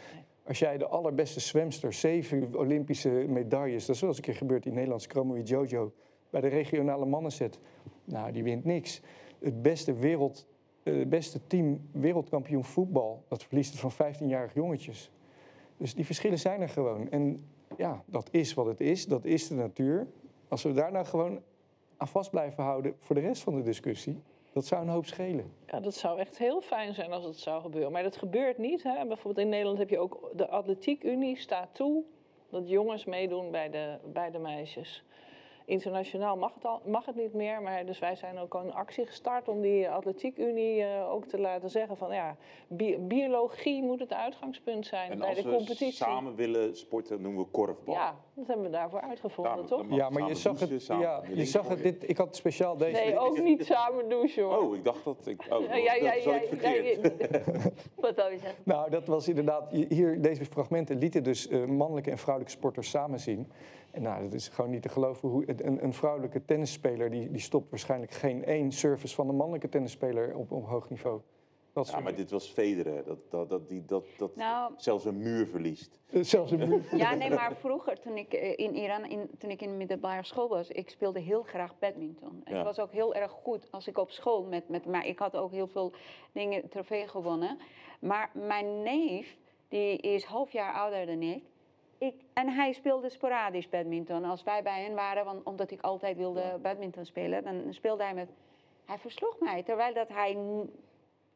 Als jij de allerbeste zwemster, zeven Olympische medailles, dat is wel eens een keer gebeurd in Nederlands, Kromowie Jojo, bij de regionale mannen zet. Nou, die wint niks. Het beste wereld, het uh, beste team wereldkampioen voetbal, dat verliest van vijftienjarig jongetjes. Dus die verschillen zijn er gewoon. En ja, dat is wat het is. Dat is de natuur. Als we daar nou gewoon aan vast blijven houden voor de rest van de discussie, dat zou een hoop schelen. Ja, dat zou echt heel fijn zijn als het zou gebeuren. Maar dat gebeurt niet, hè? Bijvoorbeeld in Nederland heb je ook de Atletiekunie staat toe dat jongens meedoen bij de, bij de meisjes. Internationaal mag het, al, mag het niet meer, maar dus wij zijn ook een actie gestart om die Atletiekunie uh, ook te laten zeggen van ja, bi- biologie moet het uitgangspunt zijn en bij de competitie. En als we samen willen sporten, noemen we korfbal. Ja, dat hebben we daarvoor uitgevonden, samen, toch? Ja, maar je zag douchen, het, ja, je zag het dit, ik had speciaal deze... Nee, ook niet samen douchen, hoor. Oh, ik dacht dat ik... Oh, ja, ja, ja, dat ja, ja, ja, wat zou je zeggen? Nou, dat was inderdaad, hier deze fragmenten lieten dus uh, mannelijke en vrouwelijke sporters samen zien. En nou, dat is gewoon niet te geloven hoe... Een, een vrouwelijke tennisspeler die, die stopt waarschijnlijk geen één service van een mannelijke tennisspeler op, op hoog niveau. Dat ja, maar dit was Federer, dat, dat, dat, die, dat, dat nou, zelfs een muur verliest. Zelfs een muur verliest. Ja, nee, maar vroeger, toen ik in Iran, in, toen ik in de middelbare school was, ik speelde heel graag badminton. En ja. Ik was ook heel erg goed als ik op school met, met maar ik had ook heel veel dingen, trofee gewonnen. Maar mijn neef, die is half jaar ouder dan ik. Ik, en hij speelde sporadisch badminton. Als wij bij hen waren, want omdat ik altijd wilde ja. badminton spelen, dan speelde hij met... Hij versloeg mij, terwijl dat hij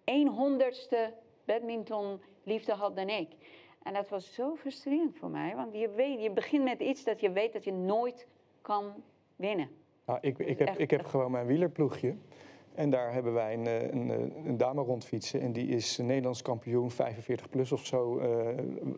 een honderdste badmintonliefde had dan ik. En dat was zo frustrerend voor mij, want je, weet, je begint met iets dat je weet dat je nooit kan winnen. Nou, ik, ik, heb, echt, ik heb gewoon mijn wielerploegje. En daar hebben wij een, een, een dame rondfietsen. En die is Nederlands kampioen vijfenveertig plus of zo uh,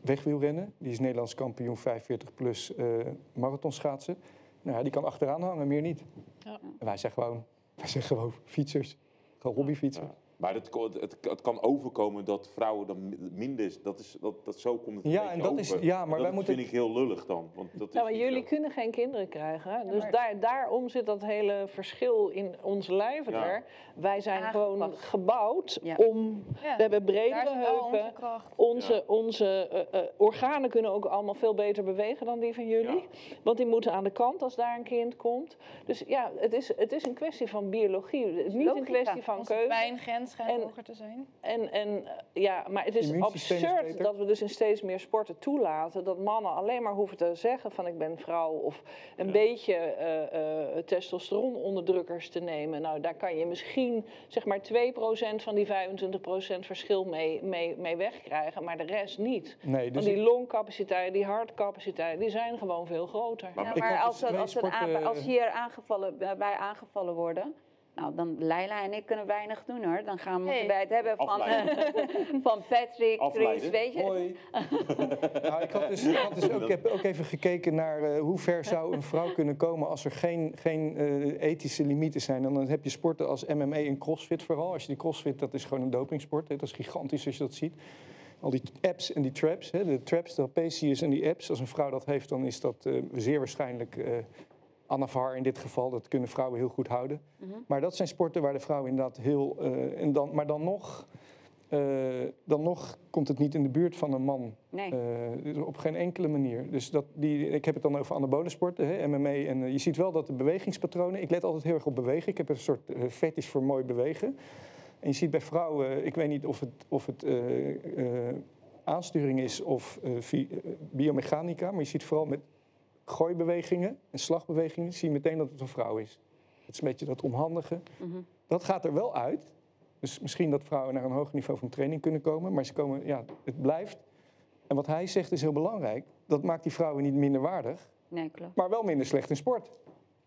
wegwielrennen. Die is Nederlands kampioen vijfenveertig plus uh, marathonschaatsen. Nou ja, die kan achteraan hangen, meer niet. Ja. En wij zijn gewoon, wij zijn gewoon fietsers. Gewoon hobbyfietsers. Ja. Maar het, het, het kan overkomen dat vrouwen dan minder... Dat is, dat, dat zo komt het ja, een beetje en dat over. Is, ja, maar en dat moeten... vind ik heel lullig dan. Want dat nou, is maar jullie zo. Kunnen geen kinderen krijgen. Ja, dus maar... daar, daarom zit dat hele verschil in ons lijven ja. er. Wij zijn aangepast. Gewoon gebouwd ja. om... Ja. We hebben bredere heupen. Onze, onze, ja. onze uh, uh, organen kunnen ook allemaal veel beter bewegen dan die van jullie. Ja. Want die moeten aan de kant als daar een kind komt. Dus ja, het is, het is een kwestie van biologie. Het is niet logica. Een kwestie van onze keuze. Pijngrens. En, hoger te zijn. En, en, ja, maar het is absurd is dat we dus in steeds meer sporten toelaten... dat mannen alleen maar hoeven te zeggen van ik ben vrouw... of een ja. beetje uh, uh, testosterononderdrukkers te nemen. Nou, daar kan je misschien zeg maar twee procent van die vijfentwintig procent verschil mee, mee, mee wegkrijgen... maar de rest niet. Nee, dus want die ik... longcapaciteit, die hartcapaciteit, die zijn gewoon veel groter. Maar, nou, maar als, als, als, sporten... aan, als hier aangevallen, bij aangevallen worden... Nou, dan Leila en ik kunnen weinig doen, hoor. Dan gaan we hey. bij het hebben van, van Patrick, Chris, weet je. Hoi. nou, ik, had dus, ik, had dus ook, ik heb ook even gekeken naar uh, hoe ver zou een vrouw kunnen komen als er geen, geen uh, ethische limieten zijn. En dan heb je sporten als M M A en CrossFit vooral. Als je die CrossFit, dat is gewoon een dopingsport. Hè? Dat is gigantisch als je dat ziet. Al die apps en die traps, hè? De traps, de P C's en die apps. Als een vrouw dat heeft, dan is dat uh, zeer waarschijnlijk... Uh, Annavar in dit geval, dat kunnen vrouwen heel goed houden. Uh-huh. Maar dat zijn sporten waar de vrouwen inderdaad heel... Uh, en dan, maar dan nog, uh, dan nog komt het niet in de buurt van een man. Nee. Uh, op geen enkele manier. Dus dat die, ik heb het dan over anabole sporten, hè, M M A. En uh, je ziet wel dat de bewegingspatronen... Ik let altijd heel erg op bewegen. Ik heb een soort uh, fetish voor mooi bewegen. En je ziet bij vrouwen... Uh, ik weet niet of het... Of het uh, uh, aansturing is of uh, biomechanica. Maar je ziet vooral met... gooibewegingen en slagbewegingen, zie je meteen dat het een vrouw is. Het is een beetje dat onhandige. Mm-hmm. Dat gaat er wel uit. Dus misschien dat vrouwen naar een hoger niveau van training kunnen komen. Maar ze komen, ja, het blijft. En wat hij zegt is heel belangrijk. Dat maakt die vrouwen niet minder waardig. Nee, klopt. Maar wel minder slecht in sport.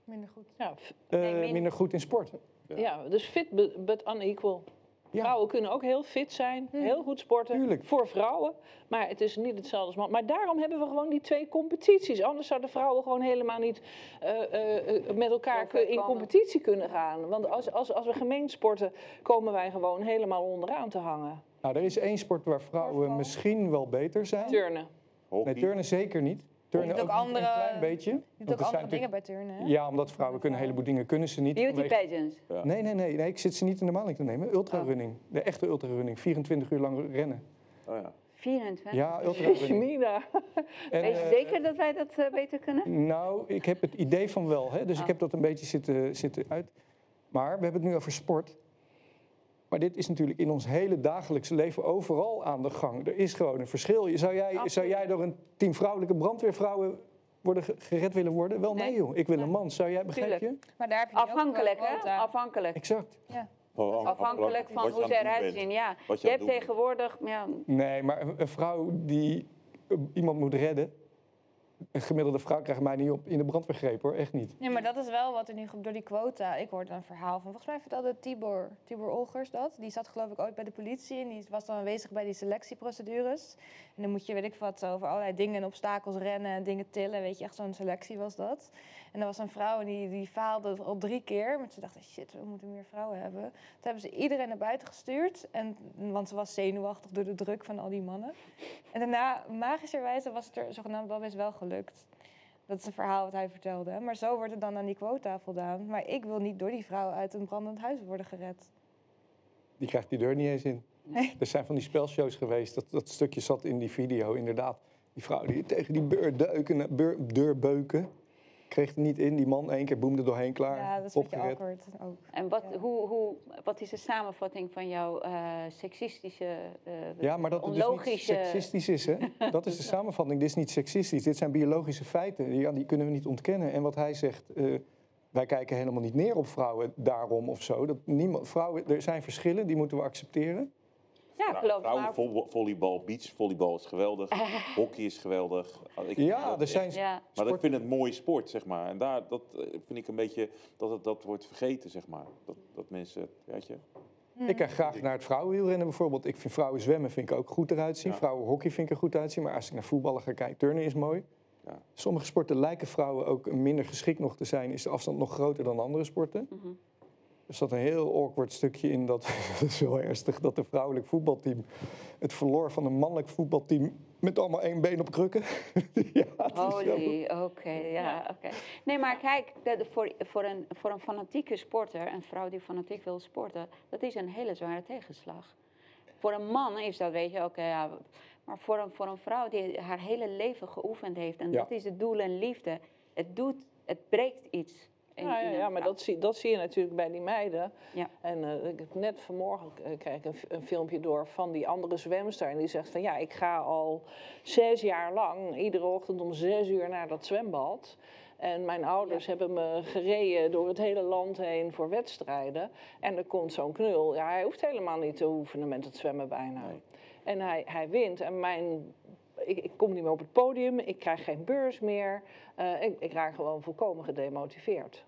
Minder goed. Ja, uh, nee, minder... minder goed in sport. Ja, ja dus fit but unequal. Ja. Vrouwen kunnen ook heel fit zijn, hmm. heel goed sporten, tuurlijk. Voor vrouwen. Maar het is niet hetzelfde als man. Maar daarom hebben we gewoon die twee competities. Anders zouden vrouwen gewoon helemaal niet uh, uh, met elkaar in competitie kunnen gaan. Want als, als, als we gemeen sporten, komen wij gewoon helemaal onderaan te hangen. Nou, er is één sport waar vrouwen misschien wel beter zijn. Turnen. Nee, turnen zeker niet. Je doet ook, ook andere, een klein beetje. Je doet ook andere dingen bij turnen. Hè? Ja, omdat vrouwen kunnen een heleboel dingen, kunnen ze niet. Beauty vanwege... pageants? Ja. Nee, nee, nee, nee. Ik zit ze niet in de maling te nemen. Ultrarunning. Oh. De echte ultrarunning. vierentwintig uur lang rennen. Oh ja. vierentwintig? Ja, ultrarunning. Weet je zeker dat wij dat uh, beter kunnen? Nou, ik heb het idee van wel. Hè? Dus oh. ik heb dat een beetje zitten, zitten uit. Maar we hebben het nu over sport. Maar dit is natuurlijk in ons hele dagelijks leven overal aan de gang. Er is gewoon een verschil. Zou jij, zou jij door een team vrouwelijke brandweervrouwen worden gered willen worden? Wel nee, nee joh. Ik wil nee. een man. Zou jij, begrijp je? Maar daar heb je afhankelijk, hè? Afhankelijk. Exact. Ja. Oh, afhankelijk van hoe zij eruit zien, ja. Je, je hebt tegenwoordig... Ja. Nee, maar een vrouw die iemand moet redden... Een gemiddelde vrouw krijgt mij niet op in de brandweergreep, hoor. Echt niet. Ja, maar dat is wel wat er nu door die quota... Ik hoorde een verhaal van... Volgens mij vertelde Tibor, Tibor Olgers dat. Die zat geloof ik ooit bij de politie... en die was dan aanwezig bij die selectieprocedures. En dan moet je, weet ik wat, over allerlei dingen... en obstakels rennen en dingen tillen. Weet je, echt zo'n selectie was dat. En er was een vrouw en die, die faalde al drie keer. Maar ze dachten, shit, we moeten meer vrouwen hebben. Toen hebben ze iedereen naar buiten gestuurd. En, want ze was zenuwachtig door de druk van al die mannen. En daarna, magischerwijze, was het er zogenaamd wel best wel gelukt. Dat is een verhaal wat hij vertelde. Maar zo wordt het dan aan die quota voldaan. Maar ik wil niet door die vrouw uit een brandend huis worden gered. Die krijgt die deur niet eens in. Nee. Er zijn van die spelshows geweest. Dat, dat stukje zat in die video, inderdaad. Die vrouw die tegen die beur deuken, beur, deur beuken... kreeg het niet in, die man één keer boemde doorheen, klaar. Ja, dat is opgered. Een beetje awkward ook. En wat, ja. hoe, hoe, wat is de samenvatting van jouw uh, seksistische, uh, ja, maar dat onlogische... het dus niet seksistisch is, hè? Dat is de samenvatting. Dit is niet seksistisch, dit zijn biologische feiten. Ja, die kunnen we niet ontkennen. En wat hij zegt, uh, wij kijken helemaal niet neer op vrouwen daarom of zo. Dat niemand, vrouwen, er zijn verschillen, die moeten we accepteren. Ja, geloof vrouwen, volleybal, beach, volleybal is geweldig. Hockey is geweldig. Ik ja, er zijn... Ja. Maar ik vind het mooie sport, zeg maar. En daar dat, vind ik een beetje dat het, dat wordt vergeten, zeg maar. Dat, dat mensen, weet je... Mm. Ik ga graag naar het vrouwenwielrennen bijvoorbeeld. Ik vind vrouwen zwemmen vind ik ook goed eruit zien. Ja. Vrouwenhockey vind ik er goed uitzien. Maar als ik naar voetballen ga kijken, turnen is mooi. Ja. Sommige sporten lijken vrouwen ook minder geschikt nog te zijn. Is de afstand nog groter dan andere sporten. Mm-hmm. Er zat een heel awkward stukje in, dat het is wel ernstig, dat een vrouwelijk voetbalteam het verloor van een mannelijk voetbalteam met allemaal één been op krukken. Ja, holy, oké, okay, ja, oké. Okay. Nee, maar kijk, voor, voor, een, voor een fanatieke sporter, een vrouw die fanatiek wil sporten, dat is een hele zware tegenslag. Voor een man is dat, weet je, oké, okay, ja, maar voor een, voor een vrouw die haar hele leven geoefend heeft, en ja. dat is het doel en liefde, het doet, het breekt iets. Ja, ja, ja, maar dat zie, dat zie je natuurlijk bij die meiden. Ja. En uh, ik heb net vanmorgen uh, kreeg ik een, een filmpje door van die andere zwemster. En die zegt van ja, ik ga al zes jaar lang iedere ochtend om zes uur naar dat zwembad. En mijn ouders ja. hebben me gereden door het hele land heen voor wedstrijden. En er komt zo'n knul. Ja, hij hoeft helemaal niet te oefenen met het zwemmen bijna. Nee. En hij, hij wint. En mijn... Ik, ik kom niet meer op het podium, ik krijg geen beurs meer. Uh, ik, ik raak gewoon volkomen gedemotiveerd.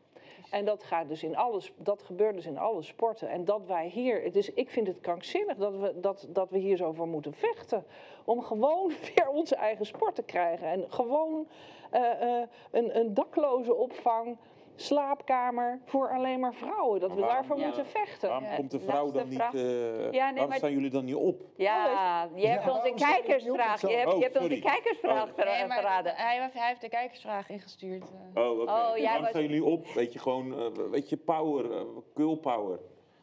En dat gaat dus in alles, dat gebeurt dus in alle sporten. En dat wij hier, dus ik vind het krankzinnig dat we, dat, dat we hier zo voor moeten vechten. Om gewoon weer onze eigen sport te krijgen. En gewoon uh, uh, een, een dakloze opvang, slaapkamer voor alleen maar vrouwen. Dat maar waarom, we daarvoor ja, moeten vechten. Waarom komt de vrouw dan niet... Uh, ja, nee, waarom maar... staan jullie dan niet op? Ja, je hebt ja, onze kijkersvraag. Je, je hebt, oh, je hebt onze kijkersvraag oh. nee, verraden. Hij, hij heeft de kijkersvraag ingestuurd. Oh, oké. Okay. Oh, ja, waarom was... staan jullie op? Weet je, gewoon... Uh, weet je, power. Uh, girl power.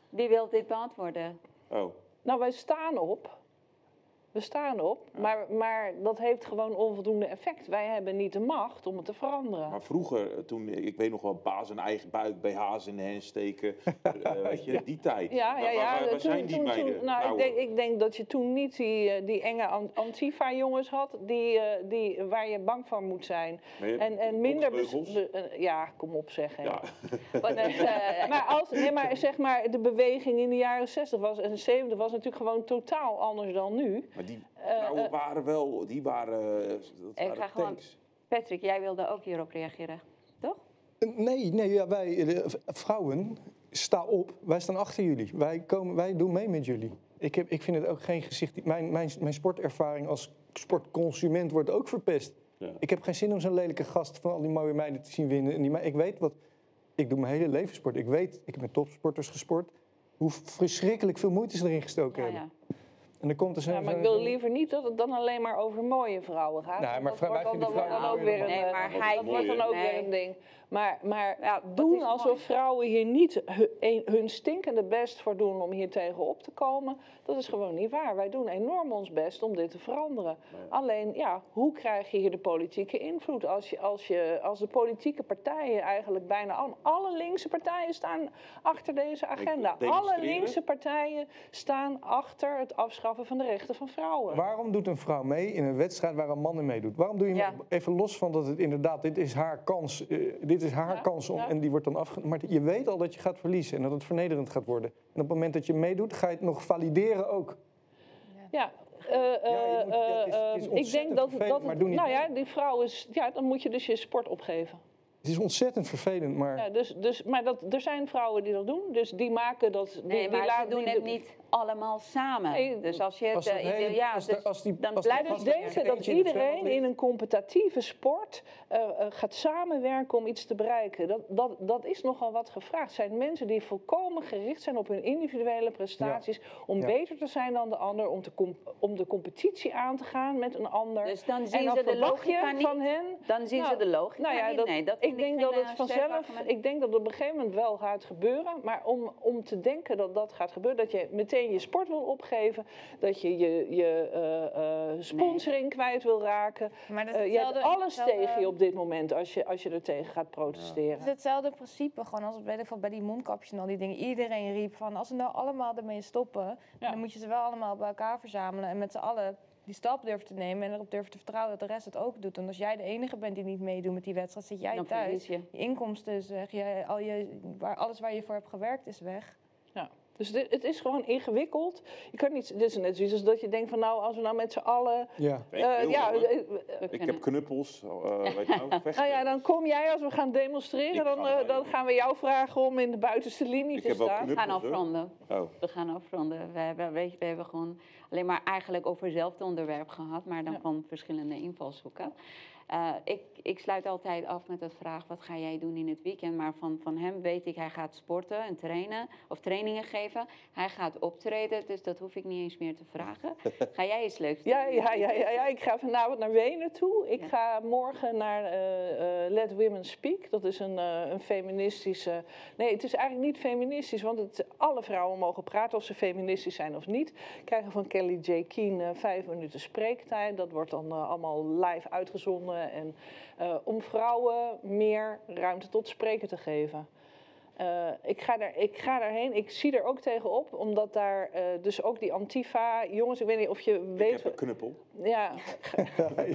Wie wil dit beantwoorden? Oh. Nou, wij staan op. We staan op, maar, maar dat heeft gewoon onvoldoende effect. Wij hebben niet de macht om het te veranderen. Maar vroeger, toen, ik weet nog wel, baas en eigen buik, B H's in de hen steken. uh, weet je, ja. die tijd. Ja, ja, ja. Waar, waar toen, zijn die toen, meiden? Toen, nou, ik, denk, ik denk dat je toen niet die, die enge Antifa-jongens had, die, die, waar je bang van moet zijn. Nee, en, en minder... Be, uh, ja, kom op zeg. Ja. Want, uh, maar, als, nee, maar zeg maar, de beweging in de jaren zestig was, en zeventig was natuurlijk gewoon totaal anders dan nu. Die vrouwen waren wel, die waren, dat waren ik ga gewoon, Patrick, jij wilde ook hierop reageren, toch? Nee, nee ja, wij, vrouwen, sta op, wij staan achter jullie. Wij, komen, wij doen mee met jullie. Ik, heb, ik vind het ook geen gezicht, mijn, mijn, mijn sportervaring als sportconsument wordt ook verpest. Ja. Ik heb geen zin om zo'n lelijke gast van al die mooie meiden te zien winnen. En die, ik weet wat, ik doe mijn hele leven sport. Ik weet, ik heb met topsporters gesport, hoe verschrikkelijk veel moeite ze erin gestoken ja, hebben. Ja. En er komt dus ja, maar ik wil liever niet dat het dan alleen maar over mooie vrouwen gaat. Nou, maar dat wordt dan, dan, dan ook weer een, maar hij dat wordt dan ook nee. weer een ding. Maar, maar ja, doen alsof mooi. vrouwen hier niet hun, hun stinkende best voor doen om hier tegenop te komen. Dat is gewoon niet waar. Wij doen enorm ons best om dit te veranderen. Ja. Alleen, ja, hoe krijg je hier de politieke invloed? Als, je, als, je, als de politieke partijen eigenlijk bijna... Al, alle linkse partijen staan achter deze agenda. Alle linkse partijen staan achter het afschaffen van de rechten van vrouwen. Waarom doet een vrouw mee in een wedstrijd waar een man in meedoet? Waarom doe je ja. even los van dat het inderdaad, dit is haar kans, uh, dit is haar ja, kans om, ja. en die wordt dan afge... Maar je weet al dat je gaat verliezen en dat het vernederend gaat worden. En op het moment dat je meedoet, ga je het nog valideren ook. Ja. Uh, uh, ja, moet, ja het is, het is ontzettend ik denk dat, vervelend, dat het, maar doe niet nou ja, die vrouw is, ja, dan moet je dus je sport opgeven. Het is ontzettend vervelend, maar... Ja, dus, dus, maar dat, er zijn vrouwen die dat doen, dus die maken dat... Die, nee, maar die laten, ze doen die, het niet allemaal samen. Nee, dus als je het... Uh, ja, als dus, de, als die, dan als blijft dus denken dat iedereen in een competitieve sport uh, uh, gaat samenwerken om iets te bereiken. Dat, dat, dat is nogal wat gevraagd. Het zijn mensen die volkomen gericht zijn op hun individuele prestaties... Ja. om ja. beter te zijn dan de ander, om, te om de competitie aan te gaan met een ander. Dus dan zien ze de logica niet. Van hen, dan zien nou, ze de logica nou ja, niet, dat, nee, dat ik denk dat het vanzelf, ik denk dat het op een gegeven moment wel gaat gebeuren. Maar om, om te denken dat dat gaat gebeuren, dat je meteen je sport wil opgeven. Dat je je, je uh, uh, sponsoring nee. kwijt wil raken. Maar dat uh, je hebt alles hetzelfde... tegen je op dit moment als je, als je er tegen gaat protesteren. Ja. Het is hetzelfde principe, gewoon als bij, de, bij die mondkapjes en al die dingen. Iedereen riep van, als we nou allemaal ermee stoppen, ja. dan moet je ze wel allemaal bij elkaar verzamelen en met z'n allen... die stap durft te nemen en erop durft te vertrouwen dat de rest het ook doet. En als jij de enige bent die niet meedoet met die wedstrijd, zit jij thuis. Je inkomsten is weg, je, al je, waar, alles waar je voor hebt gewerkt is weg. Ja. Dus dit, het is gewoon ingewikkeld. Je kan niet, dit is net zoiets als dat je denkt van nou, als we nou met z'n allen... Ja. Uh, ik, ja, uh, ik heb knuppels, uh, weet je nou, nou ja, dan kom jij als we gaan demonstreren, dan, ga uh, dan gaan we jou vragen om in de buitenste linie ik te staan. Knuppels, we gaan afronden. Oh. We gaan afronden. We hebben, weet je, we hebben gewoon alleen maar eigenlijk over hetzelfde onderwerp gehad, maar dan ja. van verschillende invalshoeken. Uh, ik, ik sluit altijd af met de vraag, wat ga jij doen in het weekend? Maar van, van hem weet ik, hij gaat sporten en trainen of trainingen geven. Hij gaat optreden, dus dat hoef ik niet eens meer te vragen. Ga jij eens leuk doen? Ja, ja, ja, ja, ja, ik ga vanavond naar Wenen toe. Ik ja. ga morgen naar uh, uh, Let Women Speak. Dat is een, uh, een feministische... Nee, het is eigenlijk niet feministisch, want het, alle vrouwen mogen praten of ze feministisch zijn of niet. Krijgen van Kelly J. Keen uh, vijf minuten spreektijd. Dat wordt dan uh, allemaal live uitgezonden. En uh, om vrouwen meer ruimte tot spreken te geven. Uh, ik, ga daar, ik ga daarheen. Ik zie er ook tegenop, omdat daar uh, dus ook die Antifa... Jongens, ik weet niet of je weet... Ik heb een knuppel. Ja.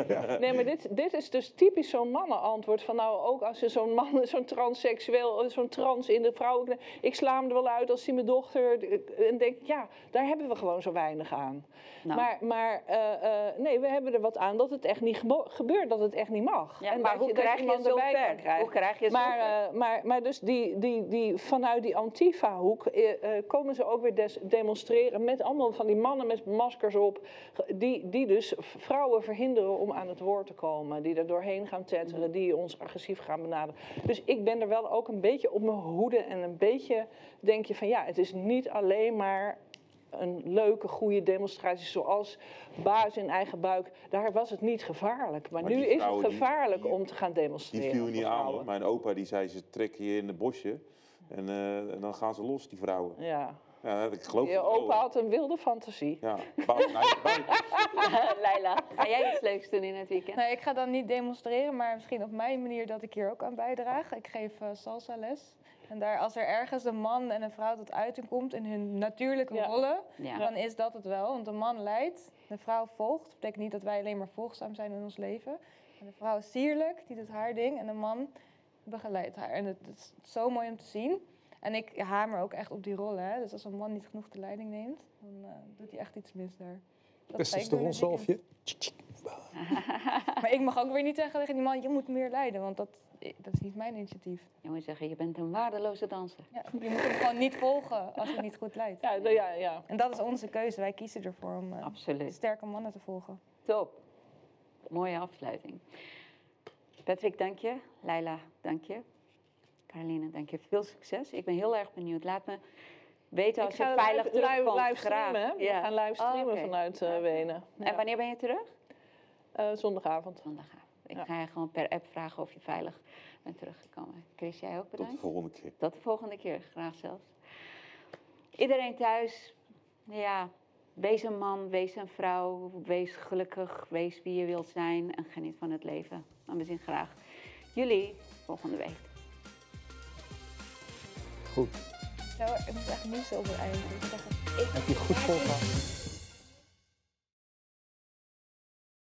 ja. Nee, maar dit, dit is dus typisch zo'n mannenantwoord. Van nou, ook als je zo'n man, zo'n transseksueel, zo'n trans in de vrouw... Ik sla hem er wel uit als die mijn dochter... En denk, ja, daar hebben we gewoon zo weinig aan. Nou. Maar, maar uh, uh, nee, we hebben er wat aan dat het echt niet gebeurt, dat het echt niet mag. Ja, en maar dat hoe, je, krijg dat je je erbij krijgt. Hoe krijg je het maar, zover? Uh, maar, maar dus die... die Die, vanuit die Antifa-hoek eh, komen ze ook weer des, demonstreren met allemaal van die mannen met maskers op. Die, die dus vrouwen verhinderen om aan het woord te komen. Die er doorheen gaan tetteren, die ons agressief gaan benaderen. Dus ik ben er wel ook een beetje op mijn hoede en een beetje denk je van ja, het is niet alleen maar... een leuke, goede demonstratie zoals baas in eigen buik. Daar was het niet gevaarlijk. Maar, maar nu is het gevaarlijk die, die, om te gaan demonstreren. Die viel niet aan, want mijn opa die zei, ze trekken je in het bosje. En, uh, en dan gaan ze los, die vrouwen. Ja. Ja, ik geloof je opa had een wilde fantasie. Ja. Leila, ga jij iets leuks doen in het weekend? Nou, ik ga dan niet demonstreren, maar misschien op mijn manier dat ik hier ook aan bijdraag. Ik geef uh, salsa les. En daar, als er ergens een man en een vrouw tot uiting komt in hun natuurlijke ja. rollen, ja. dan is dat het wel. Want de man leidt, de vrouw volgt. Dat betekent niet dat wij alleen maar volgzaam zijn in ons leven. En de vrouw is sierlijk, die doet haar ding en de man begeleidt haar. En het is zo mooi om te zien. En ik hamer ook echt op die rollen. Hè? Dus als een man niet genoeg de leiding neemt, dan uh, doet hij echt iets mis daar. Dat is toch onzalfje? Maar ik mag ook weer niet zeggen tegen die man, je moet meer leiden, want dat, dat is niet mijn initiatief. Je moet zeggen, je bent een waardeloze danser. Ja, je moet hem gewoon niet volgen als hij niet goed leidt. Ja, ja, ja. En dat is onze keuze, wij kiezen ervoor om uh, sterke mannen te volgen. Top, mooie afsluiting. Patrick, dank je. Leila, dank je. Caroline, dank je. Veel succes. Ik ben heel erg benieuwd. Laat me weten als je veilig live, terugkomt. Live streamen, hè? Ja. We gaan live streamen oh, okay. vanuit uh, Wenen. Ja. En wanneer ben je terug? Uh, zondagavond. Zondagavond. Ik ja. ga je gewoon per app vragen of je veilig bent teruggekomen. Chris, jij ook bedankt. Tot de volgende keer. Tot de volgende keer. Graag zelfs. Iedereen thuis, ja, wees een man, wees een vrouw, wees gelukkig, wees wie je wilt zijn en geniet van het leven. Dan we zien graag jullie volgende week. Goed. Nou, ik moet echt niet zo overeind. Ik heb je goed volgehouden.